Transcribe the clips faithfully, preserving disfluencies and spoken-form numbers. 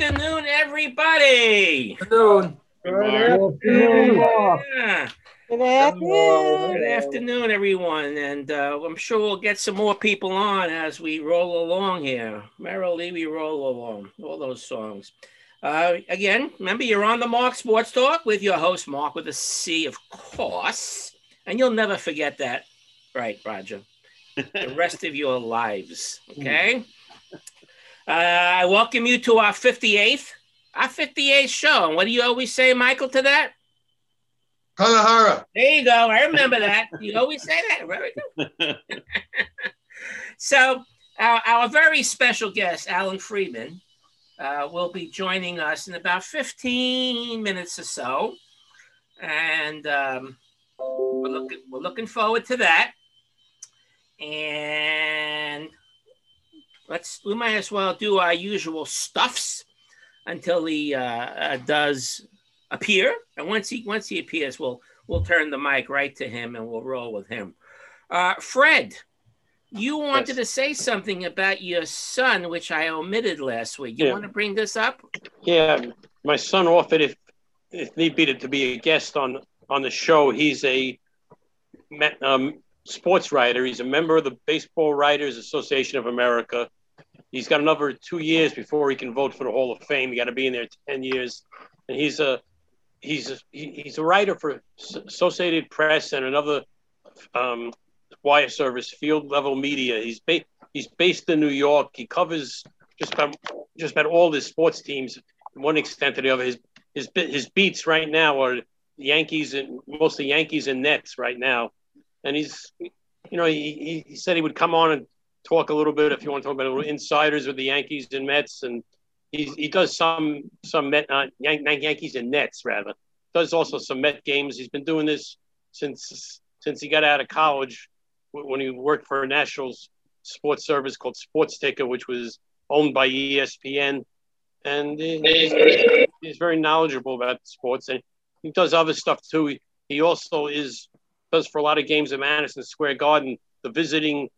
afternoon, everybody. Good afternoon. Good afternoon. Yeah. Good afternoon. Good afternoon, everyone. And uh, I'm sure we'll get some more people on as we roll along here. Merrily we roll along. All those songs. Uh, again, remember, you're on the Mark Sports Talk with your host, Mark, with a C, of course. And you'll never forget that. Right, Roger. The rest of your lives, okay? Uh, I welcome you to our fifty-eighth, our fifty-eighth show. And what do you always say, Michael, to that? Kanahara. There you go. I remember that. You always say that. Very good. So our, our very special guest, Alan Friedman, uh, will be joining us in about fifteen minutes or so. And um, we're, looking, we're looking forward to that. And... Let's. We might as well do our usual stuffs until he uh, uh, does appear. And once he once he appears, we'll we'll turn the mic right to him and we'll roll with him. Uh, Fred, you wanted yes. to say something about your son, which I omitted last week. You yeah. want to bring this up? Yeah, my son offered, if if need be, to be a guest on on the show. He's a um, sports writer. He's a member of the Baseball Writers Association of America. He's got another two years before he can vote for the Hall of Fame. You got to be in there ten years, and he's a he's a, he's a writer for Associated Press and another um, wire service, Field Level Media. He's ba he's based in New York. He covers just about just about all his sports teams, to one extent or the other. His his his beats right now are Yankees and mostly Yankees and Nets right now, and he's you know he he said he would come on and talk a little bit if you want to talk about a little insiders with the Yankees and Mets, and he he does some some Met, uh, Yan Yankees and Nets rather. Does also some Met games. He's been doing this since since he got out of college, when he worked for a national sports service called Sports Ticker, which was owned by E S P N. And he's, he's very knowledgeable about sports, and he does other stuff too. He, he also is does for a lot of games at Madison Square Garden, the visiting.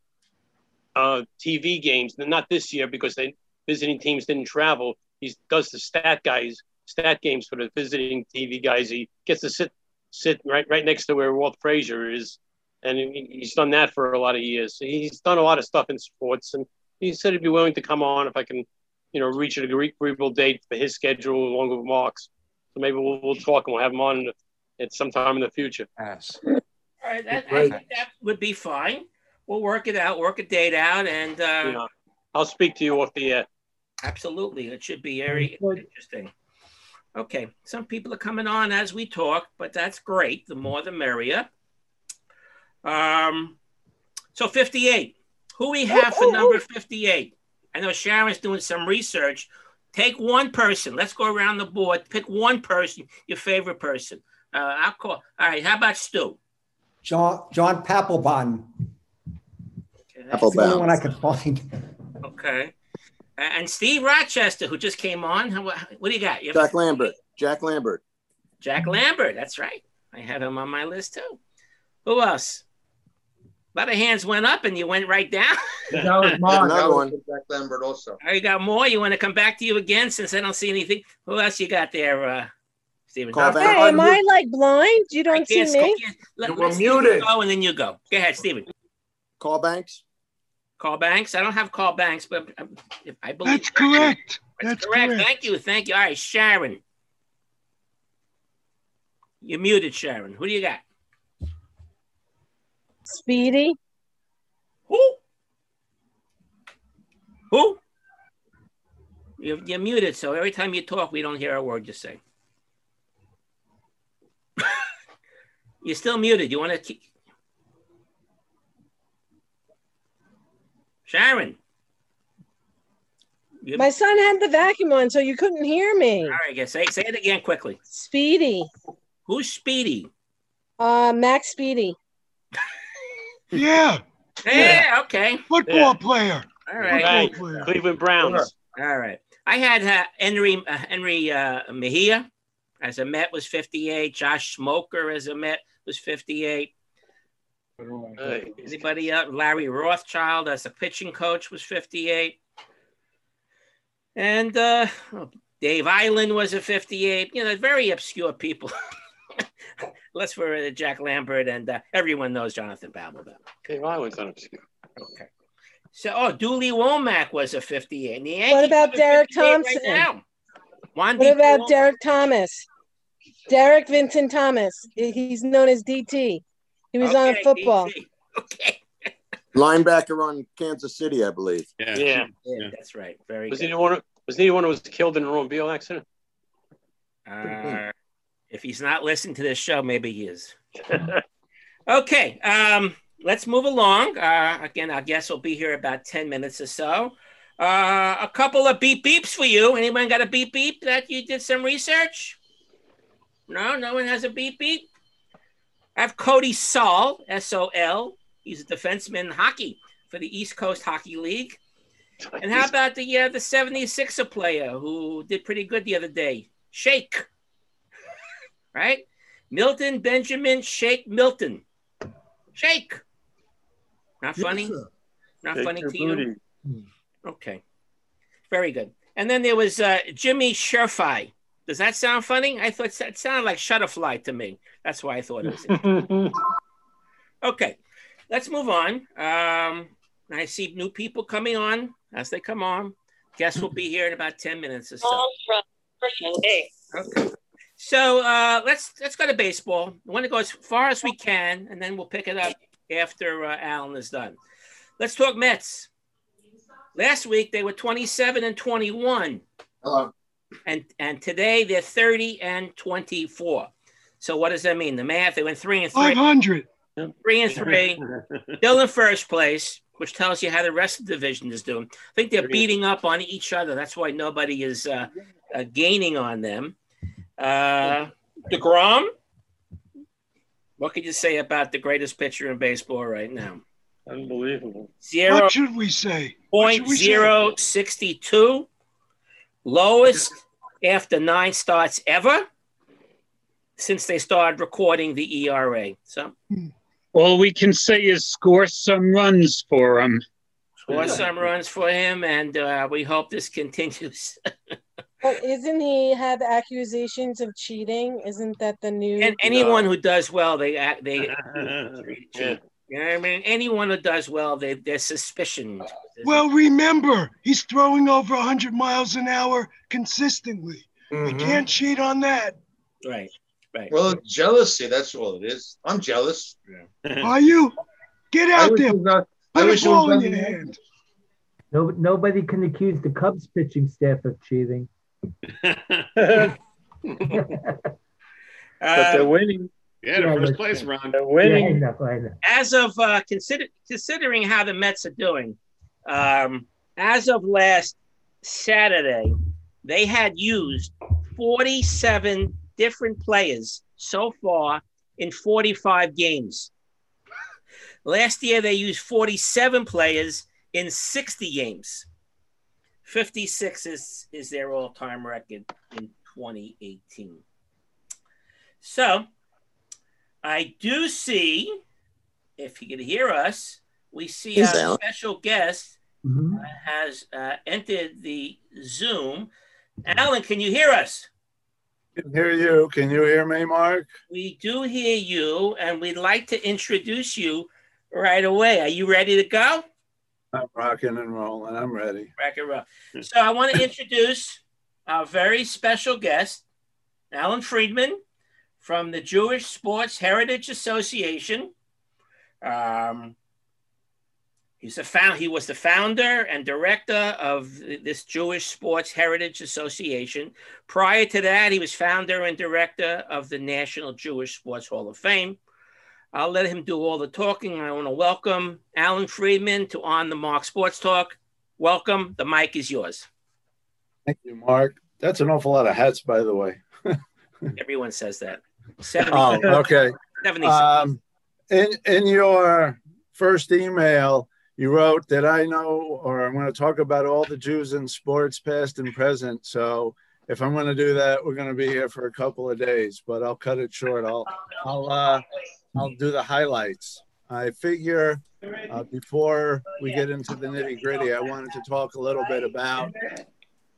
Uh, T V games, not this year because the visiting teams didn't travel. He does the stat guys, stat games for the visiting T V guys. He gets to sit sit right right next to where Walt Frazier is, and he, he's done that for a lot of years. So he's done a lot of stuff in sports, and he said he'd be willing to come on if I can, you know, reach an agreeable date for his schedule along with Mark's. So maybe we'll, we'll talk and we'll have him on at some time in the future. Yes. All right, that, I think that would be fine. We'll work it out, work a date out, and uh, yeah. I'll speak to you off the air. Absolutely. It should be very interesting. Okay. Some people are coming on as we talk, but that's great. The more, the merrier. Um, so fifty-eight. Who we have for number fifty-eight? I know Sharon's doing some research. Take one person. Let's go around the board. Pick one person, your favorite person. Uh, I'll call. All right. How about Stu? John, John Papelbon. That's the only one I could find. Okay. And Steve Rochester, who just came on. What do you got? You Jack Lambert. Jack Lambert. Jack Lambert. That's right. I had him on my list, too. Who else? A lot of hands went up, and you went right down. That was Mark. Another one. Jack Lambert also. Oh, you got more? You want to come back to you again since I don't see anything? Who else you got there, uh, Stephen? Hey, am I, like, blind? You don't see me? Let, We're muted. Oh, and then you go. Go ahead, Stephen. Carl Banks. Carl Banks. I don't have Carl Banks, but um, if I believe that's correct. That's, that's correct. correct. Thank you. Thank you. All right, Sharon. You're muted, Sharon. Who do you got? Speedy. Who? Who? You're, you're muted, so every time you talk, we don't hear a word you say. You're still muted. You want to keep... Sharon. Yep. My son had the vacuum on, so you couldn't hear me. All right, I guess. Say, say it again quickly. Speedy. Who's Speedy? Uh, Max Speedy. yeah. Hey, yeah. Okay. Football yeah. player. All right. Football player. Cleveland Browns. All right. I had uh, Henry uh, Henry uh, Mejia as a Met was fifty-eight. Josh Smoker as a Met was fifty-eight. Uh, anybody up? Larry Rothschild as a pitching coach was fifty-eight. And uh, oh, Dave Island was a fifty-eight. You know, very obscure people. Unless we're Jack Lambert, and uh, everyone knows Jonathan Babel. Dave Island's not obscure. Okay. So, oh, Dooley Womack was a fifty-eight. The what about Derek Thompson? Right what D. about Womack? Derek Thomas? Derek Vincent Thomas. He's known as D T. He was okay, on football. D T. Okay. Linebacker on Kansas City, I believe. Yeah, yeah, yeah, that's right. Very. Was good. He the one? Who, was he the one who was killed in a automobile accident? Uh, if he's not listening to this show, maybe he is. Okay, um, let's move along. Uh, again, I guess we'll be here about ten minutes or so. Uh, a couple of beep beeps for you. Anyone got a beep beep that you did some research? No, no one has a beep beep. I have Cody Sol, S O L. He's a defenseman in hockey for the East Coast Hockey League. And how about the uh, the seventy-sixer player who did pretty good the other day? Shake. Right? Milton Benjamin Shake Milton. Shake. Not funny? Yes, Not Shake funny to booty. you? Okay. Very good. And then there was uh, Jimmy Sherfy. Does that sound funny? I thought that sounded like Shutterfly to me. That's why I thought it was. Okay. Let's move on. Um, I see new people coming on as they come on. Guests will be here in about ten minutes or so. All from Christian Day. Okay. So uh, let's let's go to baseball. We want to go as far as we can, and then we'll pick it up after uh, Alan is done. Let's talk Mets. Last week they were twenty-seven and twenty-one. Hello. And and today they're thirty and twenty-four. So what does that mean? The math. They went three and three. Five hundred. Three and three, still in first place, which tells you how the rest of the division is doing. I think they're beating up on each other. That's why nobody is uh, uh, gaining on them. Uh, DeGrom, what could you say about the greatest pitcher in baseball right now? Unbelievable. Zero, what should we say? Point we zero say? sixty-two, lowest after nine starts ever since they started recording the E R A. So. All we can say is score some runs for him. Score some runs for him, and uh, we hope this continues. Well, isn't he have accusations of cheating? Isn't that the new? And anyone no. who does well, they they. Yeah. You know what I mean? Anyone who does well, they they're suspicioned. Well, remember, he's throwing over a hundred miles an hour consistently. Mm-hmm. We can't cheat on that. Right. Right. Well, jealousy, that's all it is. I'm jealous. Yeah. Are you? Get out I there. Not, Put I wish a ball in your hand. No, nobody can accuse the Cubs pitching staff of cheating. But they're winning. Yeah, the first place round. They're winning. Yeah, I know, I know. As of uh, consider, considering how the Mets are doing, um, as of last Saturday, they had used forty-seven different players so far in forty-five games. Last year, they used forty-seven players in sixty games. fifty-six is, is their all-time record in twenty eighteen. So I do see, if you can hear us, we see He's our down. special guest mm-hmm. uh, has uh, entered the Zoom. Alan, can you hear us? Can hear you. Can you hear me, Mark? We do hear you, and we'd like to introduce you right away. Are you ready to go? I'm rocking and rolling. I'm ready. Rock and roll. So I want to introduce our very special guest, Alan Friedman, from the Jewish Sports Heritage Association. Um, he's a found, he was the founder and director of this Jewish Sports Heritage Association. Prior to that, he was founder and director of the National Jewish Sports Hall of Fame. I'll let him do all the talking. I want to welcome Alan Friedman to On the Mark Sports Talk. Welcome. The mic is yours. Thank you, Mark. That's an awful lot of hats, by the way. Everyone says that. seventy Oh, okay. Um, in, in your first email, you wrote that I know, or I'm going to talk about all the Jews in sports, past and present. So if I'm going to do that, we're going to be here for a couple of days, but I'll cut it short. I'll, I'll, uh, I'll do the highlights. I figure uh, before we get into the nitty gritty, I wanted to talk a little bit about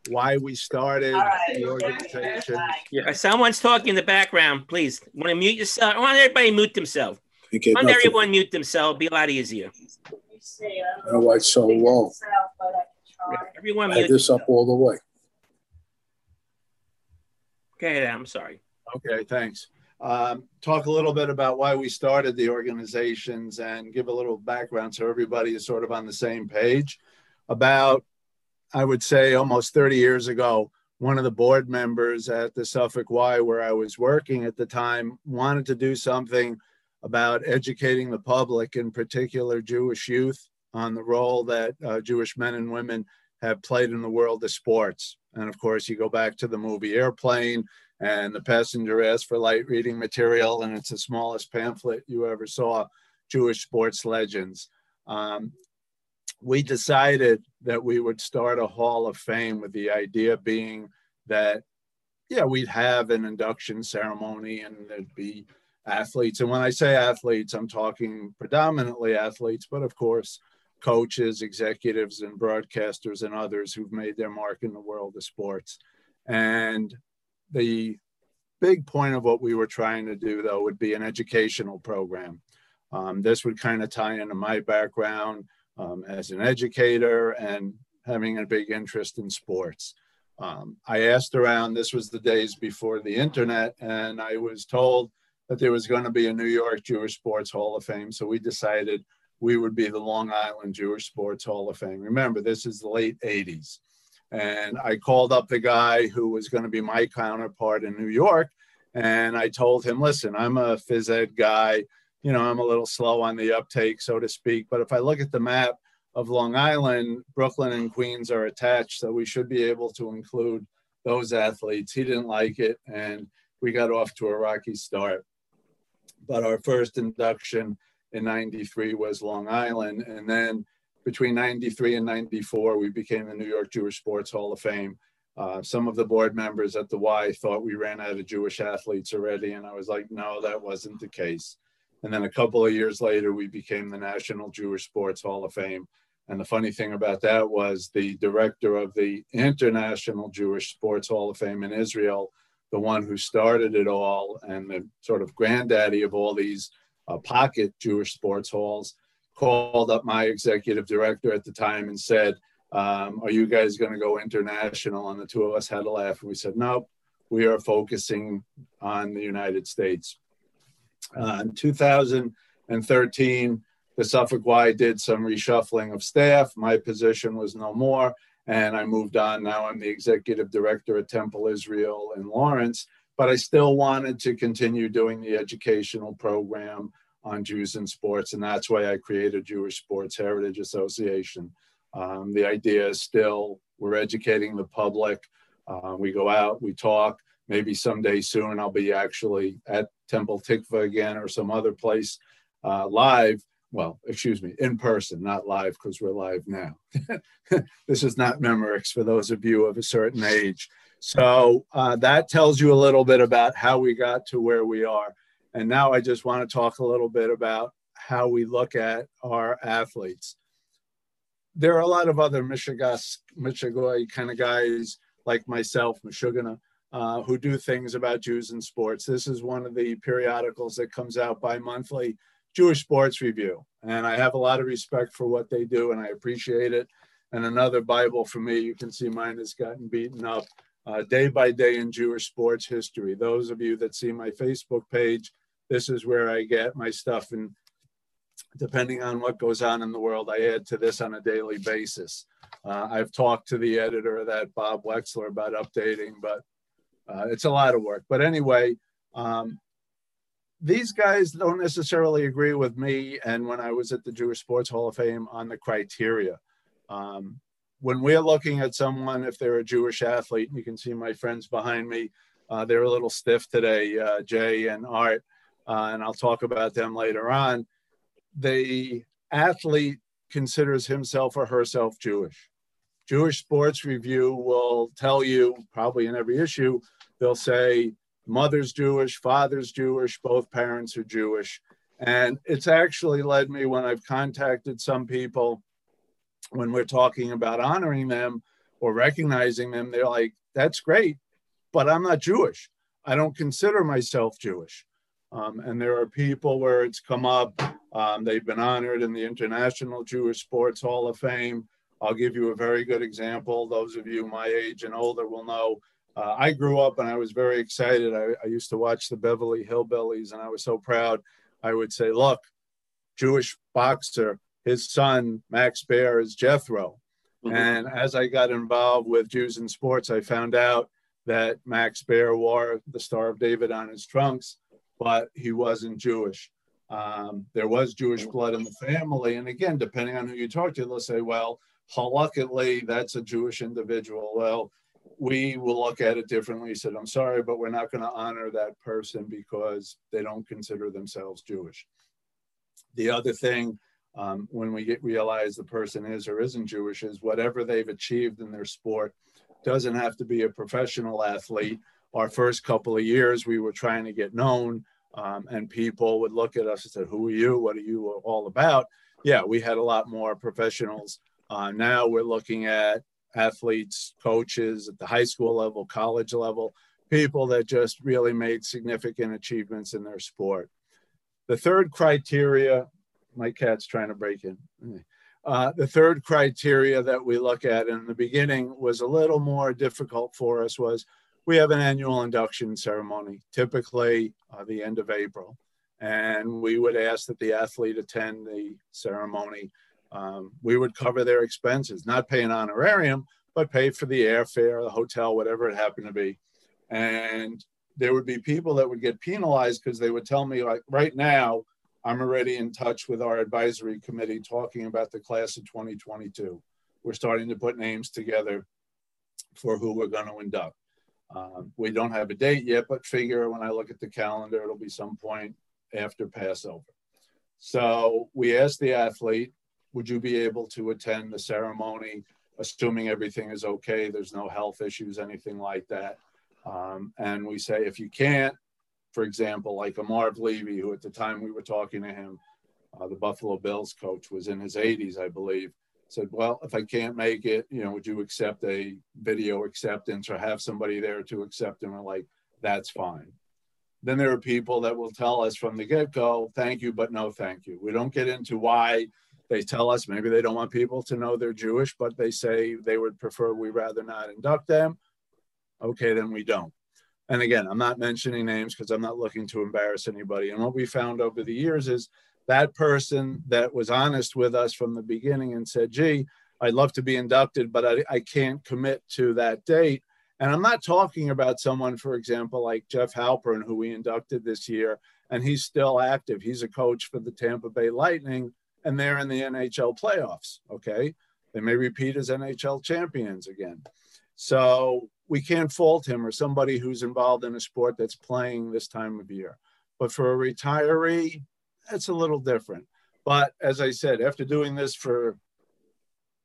why we started, right. The organization. Yeah. Someone's talking in the background, please. Want to mute yourself? I want everybody to mute themselves. Okay, want everyone to mute themselves. It'll be a lot easier. I don't know why it's so long. Yeah, everyone mute this yourself. Up all the way. Okay, I'm sorry. Okay, thanks. Um, talk a little bit about why we started the organizations and give a little background so everybody is sort of on the same page. About, I would say, almost thirty years ago, one of the board members at the Suffolk Y, where I was working at the time, wanted to do something about educating the public, in particular Jewish youth, on the role that uh, Jewish men and women have played in the world of sports. And of course, you go back to the movie Airplane, and the passenger asked for light reading material, and it's the smallest pamphlet you ever saw, Jewish Sports Legends. Um, we decided that we would start a Hall of Fame, with the idea being that, yeah, we'd have an induction ceremony and there'd be athletes. And when I say athletes, I'm talking predominantly athletes, but of course, coaches, executives, and broadcasters and others who've made their mark in the world of sports. And the big point of what we were trying to do, though, would be an educational program. Um, this would kind of tie into my background um, as an educator and having a big interest in sports. Um, I asked around, this was the days before the internet, and I was told that there was going to be a New York Jewish Sports Hall of Fame. So we decided we would be the Long Island Jewish Sports Hall of Fame. Remember, this is the late eighties. And I called up the guy who was going to be my counterpart in New York. And I told him, listen, I'm a phys ed guy. You know, I'm a little slow on the uptake, so to speak. But if I look at the map of Long Island, Brooklyn and Queens are attached. So we should be able to include those athletes. He didn't like it. And we got off to a rocky start. But our first induction in ninety-three was Long Island. And then between ninety-three and ninety-four, we became the New York Jewish Sports Hall of Fame. Uh, some of the board members at the Y thought we ran out of Jewish athletes already. And I was like, no, that wasn't the case. And then a couple of years later, we became the National Jewish Sports Hall of Fame. And the funny thing about that was the director of the International Jewish Sports Hall of Fame in Israel, the one who started it all and the sort of granddaddy of all these uh, pocket Jewish sports halls, called up my executive director at the time and said, um, are you guys going to go international? And the two of us had a laugh. And we said, nope, we are focusing on the United States. Uh, in two thousand thirteen, the Suffolk Y did some reshuffling of staff. My position was no more. And I moved on. Now I'm the executive director at Temple Israel in Lawrence. But I still wanted to continue doing the educational program on Jews and sports, and that's why I created Jewish Sports Heritage Association. Um, the idea is still we're educating the public. Uh, we go out, we talk. Maybe someday soon I'll be actually at Temple Tikva again or some other place uh, live. Well, excuse me, in person, not live, because we're live now. This is not Memorex for those of you of a certain age. So uh, that tells you a little bit about how we got to where we are. And now I just want to talk a little bit about how we look at our athletes. There are a lot of other Mishigas, Mishigoi kind of guys like myself, Mishugana, uh, who do things about Jews and sports. This is one of the periodicals that comes out bi-monthly, Jewish Sports Review. And I have a lot of respect for what they do, and I appreciate it. And another Bible for me, you can see mine has gotten beaten up, uh, Day by Day in Jewish Sports History. Those of you that see my Facebook page, this is where I get my stuff, and depending on what goes on in the world, I add to this on a daily basis. Uh, I've talked to the editor of that, Bob Wexler, about updating, but uh, it's a lot of work. But anyway, um, these guys don't necessarily agree with me, and when I was at the Jewish Sports Hall of Fame, on the criteria. Um, when we're looking at someone, if they're a Jewish athlete, and you can see my friends behind me, uh, they're a little stiff today, uh, Jay and Art. Uh, and I'll talk about them later on. The athlete considers himself or herself Jewish. Jewish Sports Review will tell you, probably in every issue, they'll say mother's Jewish, father's Jewish, both parents are Jewish. And it's actually led me, when I've contacted some people, when we're talking about honoring them, or recognizing them, they're like, that's great, but I'm not Jewish. I don't consider myself Jewish. Um, and there are people where it's come up. Um, they've been honored in the International Jewish Sports Hall of Fame. I'll give you a very good example. Those of you my age and older will know. Uh, I grew up and I was very excited. I, I used to watch the Beverly Hillbillies and I was so proud. I would say, look, Jewish boxer, his son, Max Baer, is Jethro. Mm-hmm. And as I got involved with Jews in sports, I found out that Max Baer wore the Star of David on his trunks, but he wasn't Jewish. Um, there was Jewish blood in the family. And again, depending on who you talk to, they'll say, well, halachically, that's a Jewish individual. Well, we will look at it differently. He said, I'm sorry, but we're not going to honor that person because they don't consider themselves Jewish. The other thing, um, when we get, realize the person is or isn't Jewish, is whatever they've achieved in their sport. Doesn't have to be a professional athlete. Our first couple of years, we were trying to get known, um, and people would look at us and say, who are you? What are you all about? Yeah, we had a lot more professionals. Uh, now we're looking at athletes, coaches at the high school level, college level, people that just really made significant achievements in their sport. The third criteria, my cat's trying to break in. Uh, the third criteria that we look at in the beginning was a little more difficult for us was we have an annual induction ceremony, typically uh, the end of April. And we would ask that the athlete attend the ceremony. Um, we would cover their expenses, not pay an honorarium, but pay for the airfare, the hotel, whatever it happened to be. And there would be people that would get penalized because they would tell me, like, right now, I'm already in touch with our advisory committee talking about the class of twenty twenty-two. We're starting to put names together for who we're going to induct. Um, we don't have a date yet, but figure when I look at the calendar, it'll be some point after Passover. So we asked the athlete, would you be able to attend the ceremony, assuming everything is okay, there's no health issues, anything like that. Um, and we say, if you can't, for example, like a Marv Levy, who at the time we were talking to him, uh, the Buffalo Bills coach, was in his eighties, I believe, said, well, if I can't make it, you know, would you accept a video acceptance or have somebody there to accept? And we're like, that's fine. Then there are people that will tell us from the get-go, thank you, but no thank you. We don't get into why they tell us. Maybe they don't want people to know they're Jewish, but they say they would prefer we rather not induct them. Okay, then we don't. And again, I'm not mentioning names because I'm not looking to embarrass anybody. And what we found over the years is that person that was honest with us from the beginning and said, gee, I'd love to be inducted, but I, I can't commit to that date. And I'm not talking about someone, for example, like Jeff Halpern, who we inducted this year, and he's still active. He's a coach for the Tampa Bay Lightning, and they're in the N H L playoffs, okay? They may repeat as N H L champions again. So we can't fault him, or somebody who's involved in a sport that's playing this time of year. But for a retiree, that's a little different. But as I said, after doing this for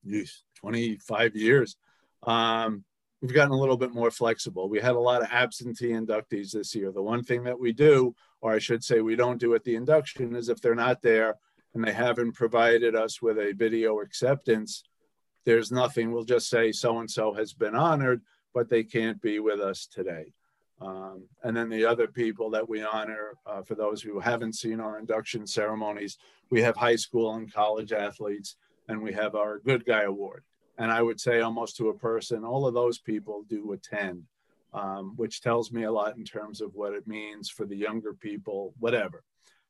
geez, twenty-five years, um, we've gotten a little bit more flexible. We had a lot of absentee inductees this year. The one thing that we do, or I should say we don't do at the induction, is if they're not there and they haven't provided us with a video acceptance, there's nothing. We'll just say so-and-so has been honored, but they can't be with us today. Um, and then the other people that we honor, uh, for those who haven't seen our induction ceremonies, we have high school and college athletes, and we have our Good Guy Award. And I would say almost to a person, all of those people do attend, um, which tells me a lot in terms of what it means for the younger people, whatever.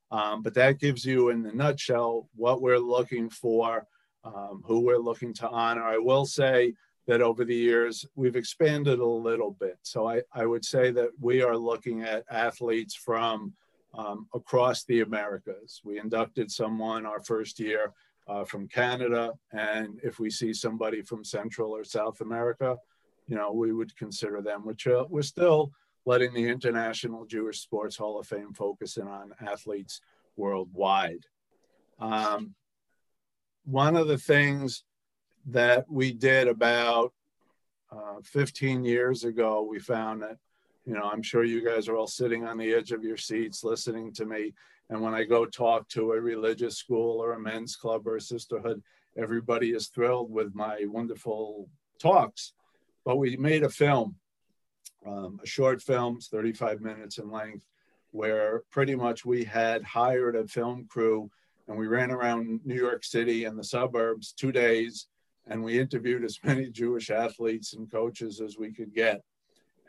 Um, but that gives you in the nutshell what we're looking for, um, who we're looking to honor. I will say that over the years, we've expanded a little bit. So I, I would say that we are looking at athletes from um, across the Americas. We inducted someone our first year uh, from Canada. And if we see somebody from Central or South America, you know, we would consider them, which uh, we're still letting the International Jewish Sports Hall of Fame focus in on athletes worldwide. Um, one of the things that we did about uh, fifteen years ago, we found that, you know, I'm sure you guys are all sitting on the edge of your seats listening to me. And when I go talk to a religious school or a men's club or a sisterhood, everybody is thrilled with my wonderful talks, but we made a film, um, a short film, thirty-five minutes in length, where pretty much we had hired a film crew and we ran around New York City and the suburbs two days and we interviewed as many Jewish athletes and coaches as we could get.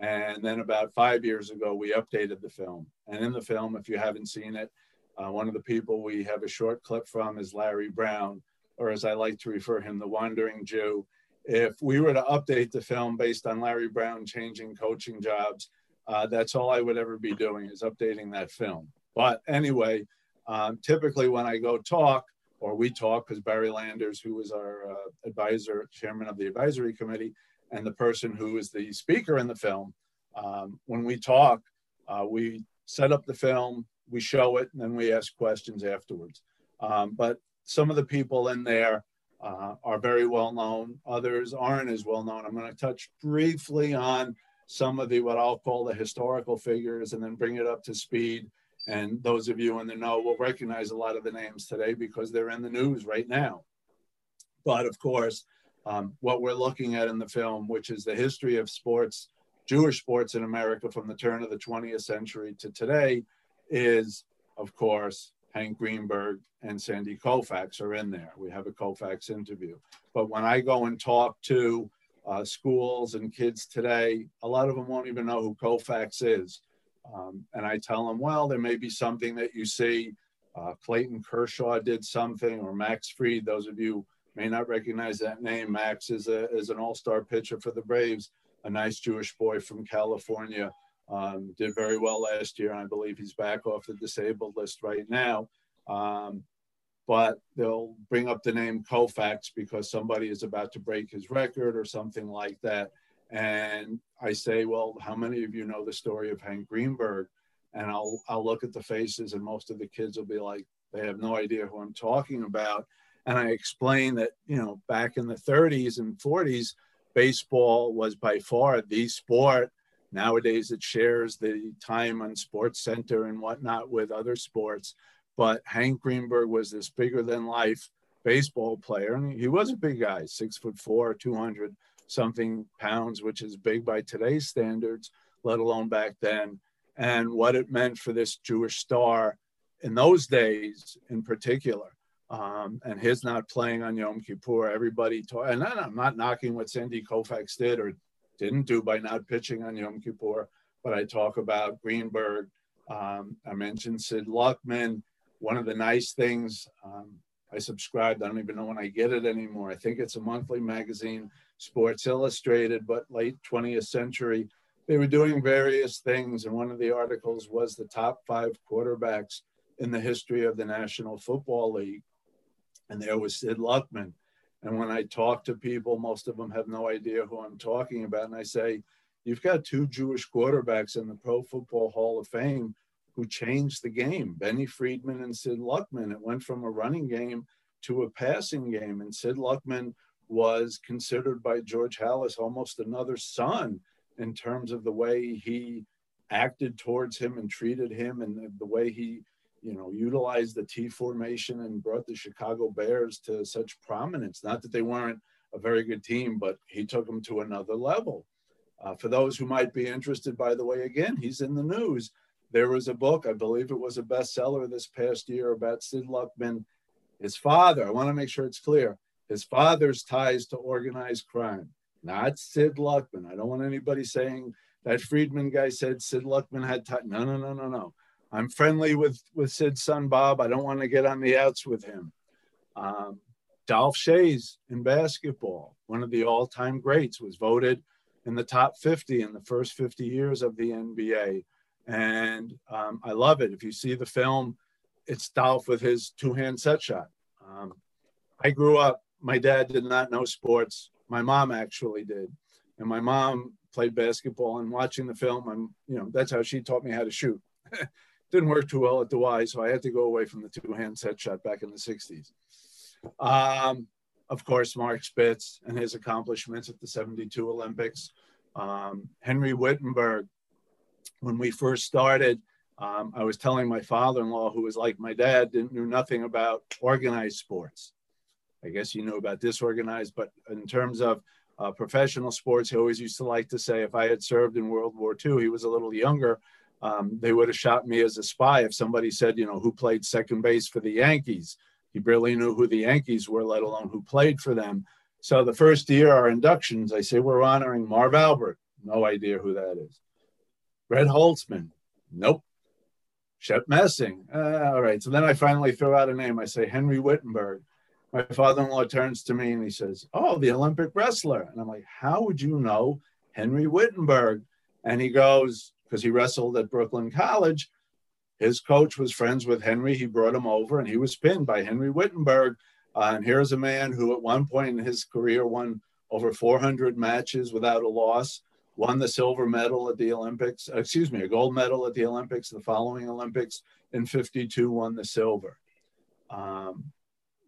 And then about five years ago, we updated the film. And in the film, if you haven't seen it, uh, one of the people we have a short clip from is Larry Brown, or as I like to refer him, the Wandering Jew. If we were to update the film based on Larry Brown changing coaching jobs, uh, that's all I would ever be doing is updating that film. But anyway, um, typically when I go talk, or we talk, because Barry Landers, who was our uh, advisor, chairman of the advisory committee, and the person who is the speaker in the film, um, when we talk, uh, we set up the film, we show it, and then we ask questions afterwards. Um, but some of the people in there uh, are very well known, others aren't as well known. I'm gonna touch briefly on some of the, what I'll call the historical figures, and then bring it up to speed. And those of you in the know will recognize a lot of the names today because they're in the news right now. But of course, Um, what we're looking at in the film, which is the history of sports, Jewish sports in America from the turn of the twentieth century to today, is, of course, Hank Greenberg and Sandy Koufax are in there. We have a Koufax interview. But when I go and talk to uh, schools and kids today, a lot of them won't even know who Koufax is. Um, and I tell them, well, there may be something that you see. Uh, Clayton Kershaw did something, or Max Fried, those of you may not recognize that name. Max is, a, is an all-star pitcher for the Braves, a nice Jewish boy from California. Um, did very well last year, and I believe he's back off the disabled list right now. Um, but they'll bring up the name Koufax because somebody is about to break his record or something like that. And I say, well, how many of you know the story of Hank Greenberg? And I'll, I'll look at the faces, and most of the kids will be like, they have no idea who I'm talking about. And I explained that, you know, back in the thirties and forties, baseball was by far the sport. Nowadays, it shares the time on Sports Center and whatnot with other sports. But Hank Greenberg was this bigger than life baseball player. And he was a big guy, six foot four, two hundred something pounds, which is big by today's standards, let alone back then. And what it meant for this Jewish star in those days in particular. Um, and his not playing on Yom Kippur, everybody taught, and I'm not knocking what Sandy Koufax did or didn't do by not pitching on Yom Kippur, but I talk about Greenberg. Um, I mentioned Sid Luckman. One of the nice things, um, I subscribed, I don't even know when I get it anymore. I think it's a monthly magazine, Sports Illustrated, but late twentieth century. They were doing various things, and one of the articles was the top five quarterbacks in the history of the National Football League. And there was Sid Luckman. And when I talk to people, most of them have no idea who I'm talking about. And I say, you've got two Jewish quarterbacks in the Pro Football Hall of Fame who changed the game, Benny Friedman and Sid Luckman. It went from a running game to a passing game. And Sid Luckman was considered by George Halas almost another son in terms of the way he acted towards him and treated him and the way he, you know, utilized the T formation and brought the Chicago Bears to such prominence. Not that they weren't a very good team, but he took them to another level. Uh, for those who might be interested, by the way, again, he's in the news. There was a book, I believe it was a bestseller this past year, about Sid Luckman, his father. I want to make sure it's clear. His father's ties to organized crime, not Sid Luckman. I don't want anybody saying that Friedman guy said Sid Luckman had ties. No, no, no, no, no. I'm friendly with, with Sid's son, Bob. I don't want to get on the outs with him. Um, Dolph Schayes in basketball, one of the all-time greats, was voted in the top fifty in the first fifty years of the N B A. And um, I love it. If you see the film, it's Dolph with his two-hand set shot. Um, I grew up, my dad did not know sports. My mom actually did. And my mom played basketball, and watching the film, I'm, you know, that's how she taught me how to shoot. Didn't work too well at the Y, so I had to go away from the two-hand set shot back in the sixties. Um, of course, Mark Spitz and his accomplishments at the seventy-two Olympics. Um, Henry Wittenberg, when we first started, um, I was telling my father-in-law, who was like my dad, didn't knew nothing about organized sports. I guess he knew about disorganized, but in terms of uh, professional sports. He always used to like to say, if I had served in World War Two, he was a little younger, um, they would have shot me as a spy. If somebody said, you know, who played second base for the Yankees, he barely knew who the Yankees were, let alone who played for them. So the first year, our inductions, I say, we're honoring Marv Albert. No idea who that is. Red Holtzman. Nope. Shep Messing. Uh, all right. So then I finally throw out a name. I say, Henry Wittenberg. My father-in-law turns to me and he says, oh, the Olympic wrestler. And I'm like, how would you know Henry Wittenberg? And he goes, because he wrestled at Brooklyn College. His coach was friends with Henry. He brought him over and he was pinned by Henry Wittenberg. Uh, and here's a man who at one point in his career won over four hundred matches without a loss, won the silver medal at the Olympics, excuse me, a gold medal at the Olympics, the following Olympics in fifty-two won the silver. Um,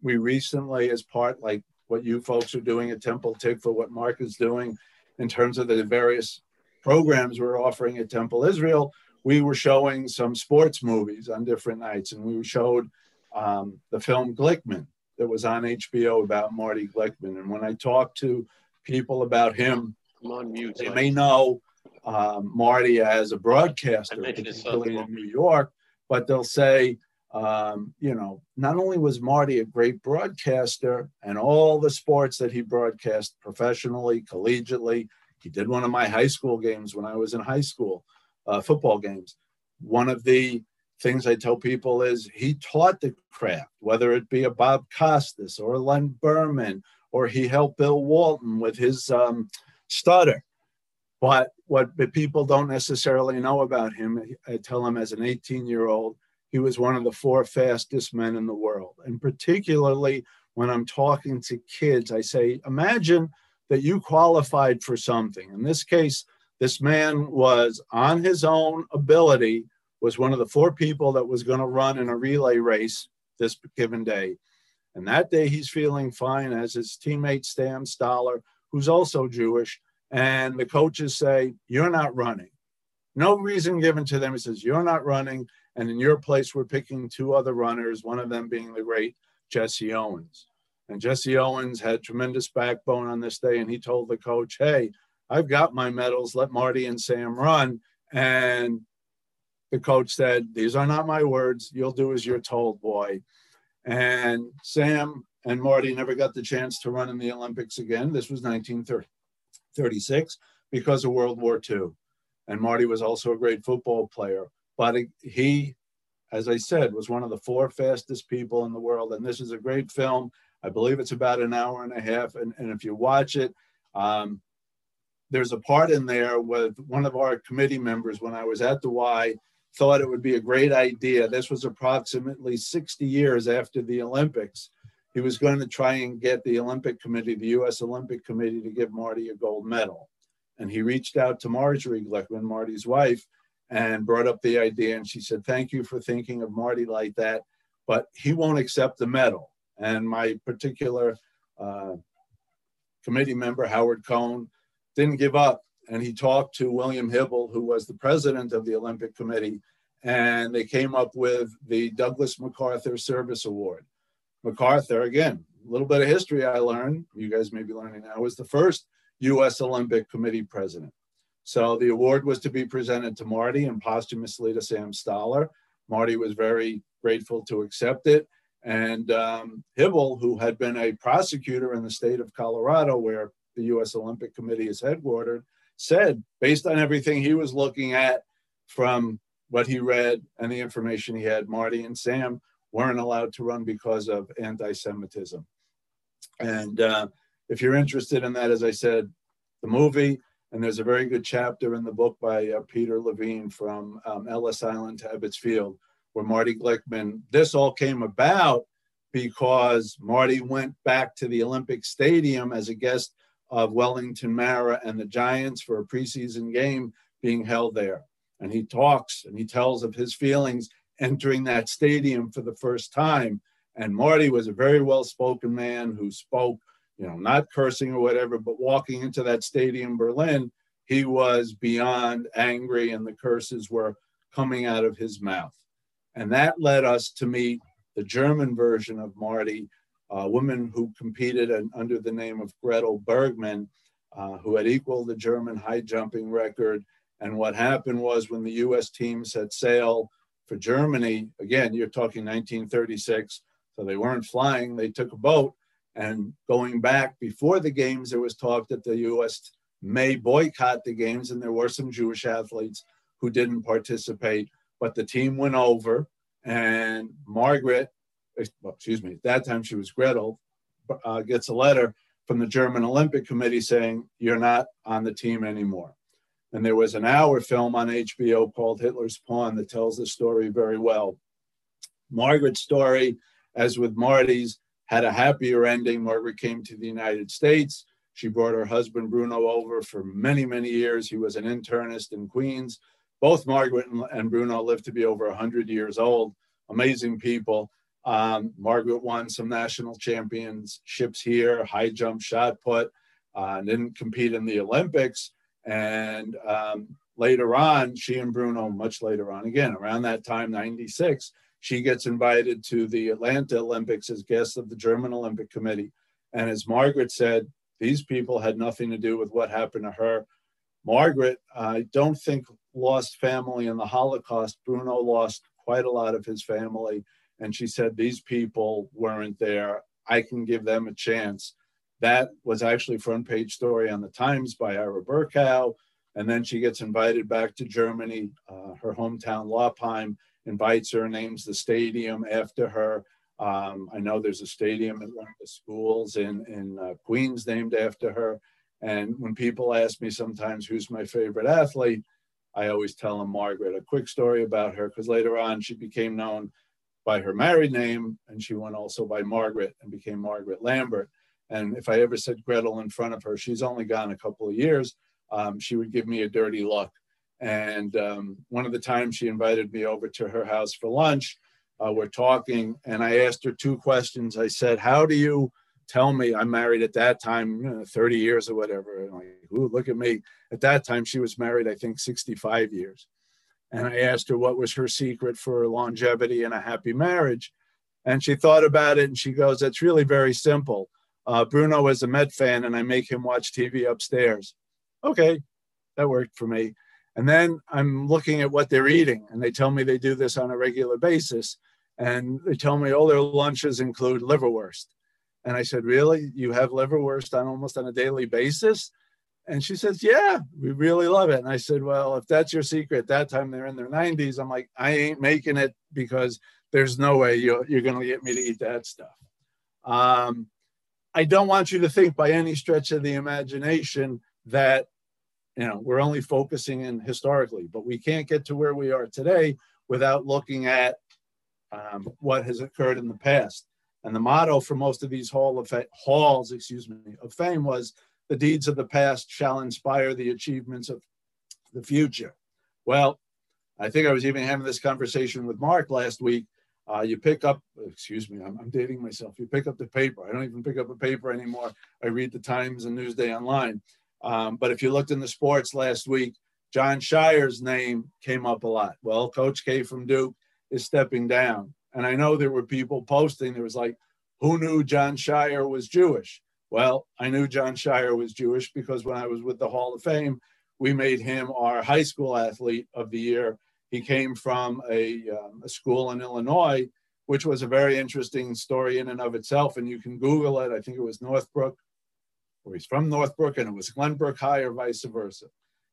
we recently, as part like what you folks are doing at Temple Tikva, what Mark is doing in terms of the various programs we're offering at Temple Israel, we were showing some sports movies on different nights. And we showed um, the film Glickman that was on H B O about Marty Glickman. And when I talk to people about him, on mute, they may know um, Marty as a broadcaster, particularly in New York, but they'll say, um, you know, not only was Marty a great broadcaster and all the sports that he broadcast professionally, collegiately, he did one of my high school games when I was in high school, uh, football games. One of the things I tell people is he taught the craft, whether it be a Bob Costas or Len Berman, or he helped Bill Walton with his um, stutter. But what the people don't necessarily know about him, I tell him as an eighteen-year-old, he was one of the four fastest men in the world. And particularly when I'm talking to kids, I say, imagine that you qualified for something. In this case, this man was on his own ability, was one of the four people that was going to run in a relay race this given day. And that day he's feeling fine, as his teammate Stan Stoller, who's also Jewish. And the coaches say, you're not running. No reason given to them. He says, you're not running. And in your place, we're picking two other runners, one of them being the great Jesse Owens. And Jesse Owens had tremendous backbone on this day. And he told the coach, hey, I've got my medals. Let Marty and Sam run. And the coach said, these are not my words. You'll do as you're told, boy. And Sam and Marty never got the chance to run in the Olympics again. This was nineteen thirty-six because of World War Two. And Marty was also a great football player. But he, as I said, was one of the four fastest people in the world. And this is a great film. I believe it's about an hour and a half. And, and if you watch it, um, there's a part in there with one of our committee members when I was at the Y, thought it would be a great idea. This was approximately sixty years after the Olympics. He was going to try and get the Olympic Committee, the U S Olympic Committee, to give Marty a gold medal. And he reached out to Marjorie Glickman, Marty's wife, and brought up the idea. And she said, thank you for thinking of Marty like that, but he won't accept the medal. And my particular uh, committee member, Howard Cohn, didn't give up. And he talked to William Hybl, who was the president of the Olympic Committee, and they came up with the Douglas MacArthur Service Award. MacArthur, again, a little bit of history I learned, you guys may be learning now, was the first U S Olympic Committee president. So the award was to be presented to Marty and posthumously to Sam Stoller. Marty was very grateful to accept it. And um, Hybl, who had been a prosecutor in the state of Colorado, where the U S Olympic Committee is headquartered, said, based on everything he was looking at from what he read and the information he had, Marty and Sam weren't allowed to run because of anti-Semitism. And uh, if you're interested in that, as I said, the movie, and there's a very good chapter in the book by uh, Peter Levine from um, Ellis Island to Ebbets Field, where Marty Glickman, this all came about because Marty went back to the Olympic Stadium as a guest of Wellington Mara and the Giants for a preseason game being held there. And he talks and he tells of his feelings entering that stadium for the first time. And Marty was a very well-spoken man who spoke, you know, not cursing or whatever, but walking into that stadium in Berlin, he was beyond angry and the curses were coming out of his mouth. And that led us to meet the German version of Marty, a woman who competed under the name of Gretel Bergman, uh, who had equaled the German high jumping record. And what happened was when the U S team set sail for Germany, again, you're talking nineteen thirty-six, so they weren't flying, they took a boat. And going back before the games, there was talk that the U S may boycott the games, and there were some Jewish athletes who didn't participate, but the team went over, and Margaret, excuse me, at that time she was Gretel, uh, gets a letter from the German Olympic Committee saying, you're not on the team anymore. And there was an hour film on H B O called Hitler's Pawn that tells the story very well. Margaret's story, as with Marty's, had a happier ending. Margaret came to the United States. She brought her husband, Bruno, over for many, many years. He was an internist in Queens. Both Margaret and Bruno lived to be over one hundred years old. Amazing people. Um, Margaret won some national championships here, high jump, shot put, uh, didn't compete in the Olympics. And um, later on, she and Bruno, much later on, again, around that time, ninety-six, she gets invited to the Atlanta Olympics as guest of the German Olympic Committee. And as Margaret said, these people had nothing to do with what happened to her. Margaret, I don't think, lost family in the Holocaust. Bruno lost quite a lot of his family. And she said, these people weren't there. I can give them a chance. That was actually front page story on the Times by Ira Burkow. And then she gets invited back to Germany. Uh, her hometown, Laupheim, invites her, names the stadium after her. Um, I know there's a stadium at one of the schools in, in uh, Queens named after her. And when people ask me sometimes who's my favorite athlete, I always tell them Margaret. A quick story about her, because later on she became known by her married name, and she went also by Margaret and became Margaret Lambert. And if I ever said Gretel in front of her, she's only gone a couple of years, um, she would give me a dirty look. And um, one of the times she invited me over to her house for lunch, uh, we're talking, and I asked her two questions. I said, how do you tell me I'm married at that time, you know, thirty years or whatever? And like, ooh, look at me. At that time, she was married, I think, sixty-five years. And I asked her what was her secret for longevity and a happy marriage. And she thought about it, and she goes, that's really very simple. Uh, Bruno is a Met fan, and I make him watch T V upstairs. Okay, that worked for me. And then I'm looking at what they're eating, and they tell me they do this on a regular basis. And they tell me all their lunches include liverwurst. And I said, really? You have liverwurst on almost on a daily basis? And she says, yeah, we really love it. And I said, well, if that's your secret, at that time they're in their nineties. I'm like, I ain't making it, because there's no way you're, you're going to get me to eat that stuff. Um, I don't want you to think by any stretch of the imagination that, you know, we're only focusing in historically, but we can't get to where we are today without looking at um, what has occurred in the past. And the motto for most of these hall of halls, excuse me, of fame was, the deeds of the past shall inspire the achievements of the future. Well, I think I was even having this conversation with Mark last week. Uh, you pick up, excuse me, I'm, I'm dating myself. You pick up the paper. I don't even pick up a paper anymore. I read the Times and Newsday online. Um, but if you looked in the sports last week, Jon Scheyer's name came up a lot. Well, Coach K from Duke is stepping down. And I know there were people posting, there was like, who knew Jon Scheyer was Jewish? Well, I knew Jon Scheyer was Jewish because when I was with the Hall of Fame, we made him our high school athlete of the year. He came from a, um, a school in Illinois, which was a very interesting story in and of itself. And you can Google it. I think it was Northbrook, or he's from Northbrook, and it was Glenbrook High or vice versa.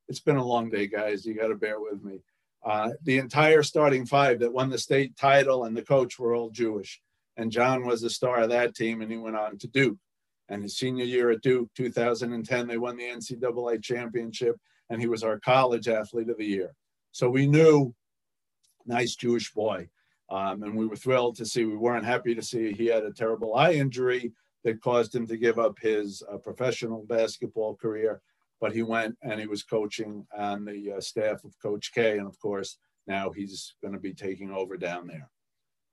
It's been a long day, guys. You got to bear with me. Uh, the entire starting five that won the state title and the coach were all Jewish. And John was the star of that team, and he went on to Duke. And his senior year at Duke, two thousand ten, they won the N C double A championship, and he was our college athlete of the year. So we knew, nice Jewish boy. Um, and we were thrilled to see, we weren't happy to see he had a terrible eye injury that caused him to give up his uh, professional basketball career. But he went and he was coaching on the uh, staff of Coach K. And of course, now he's going to be taking over down there.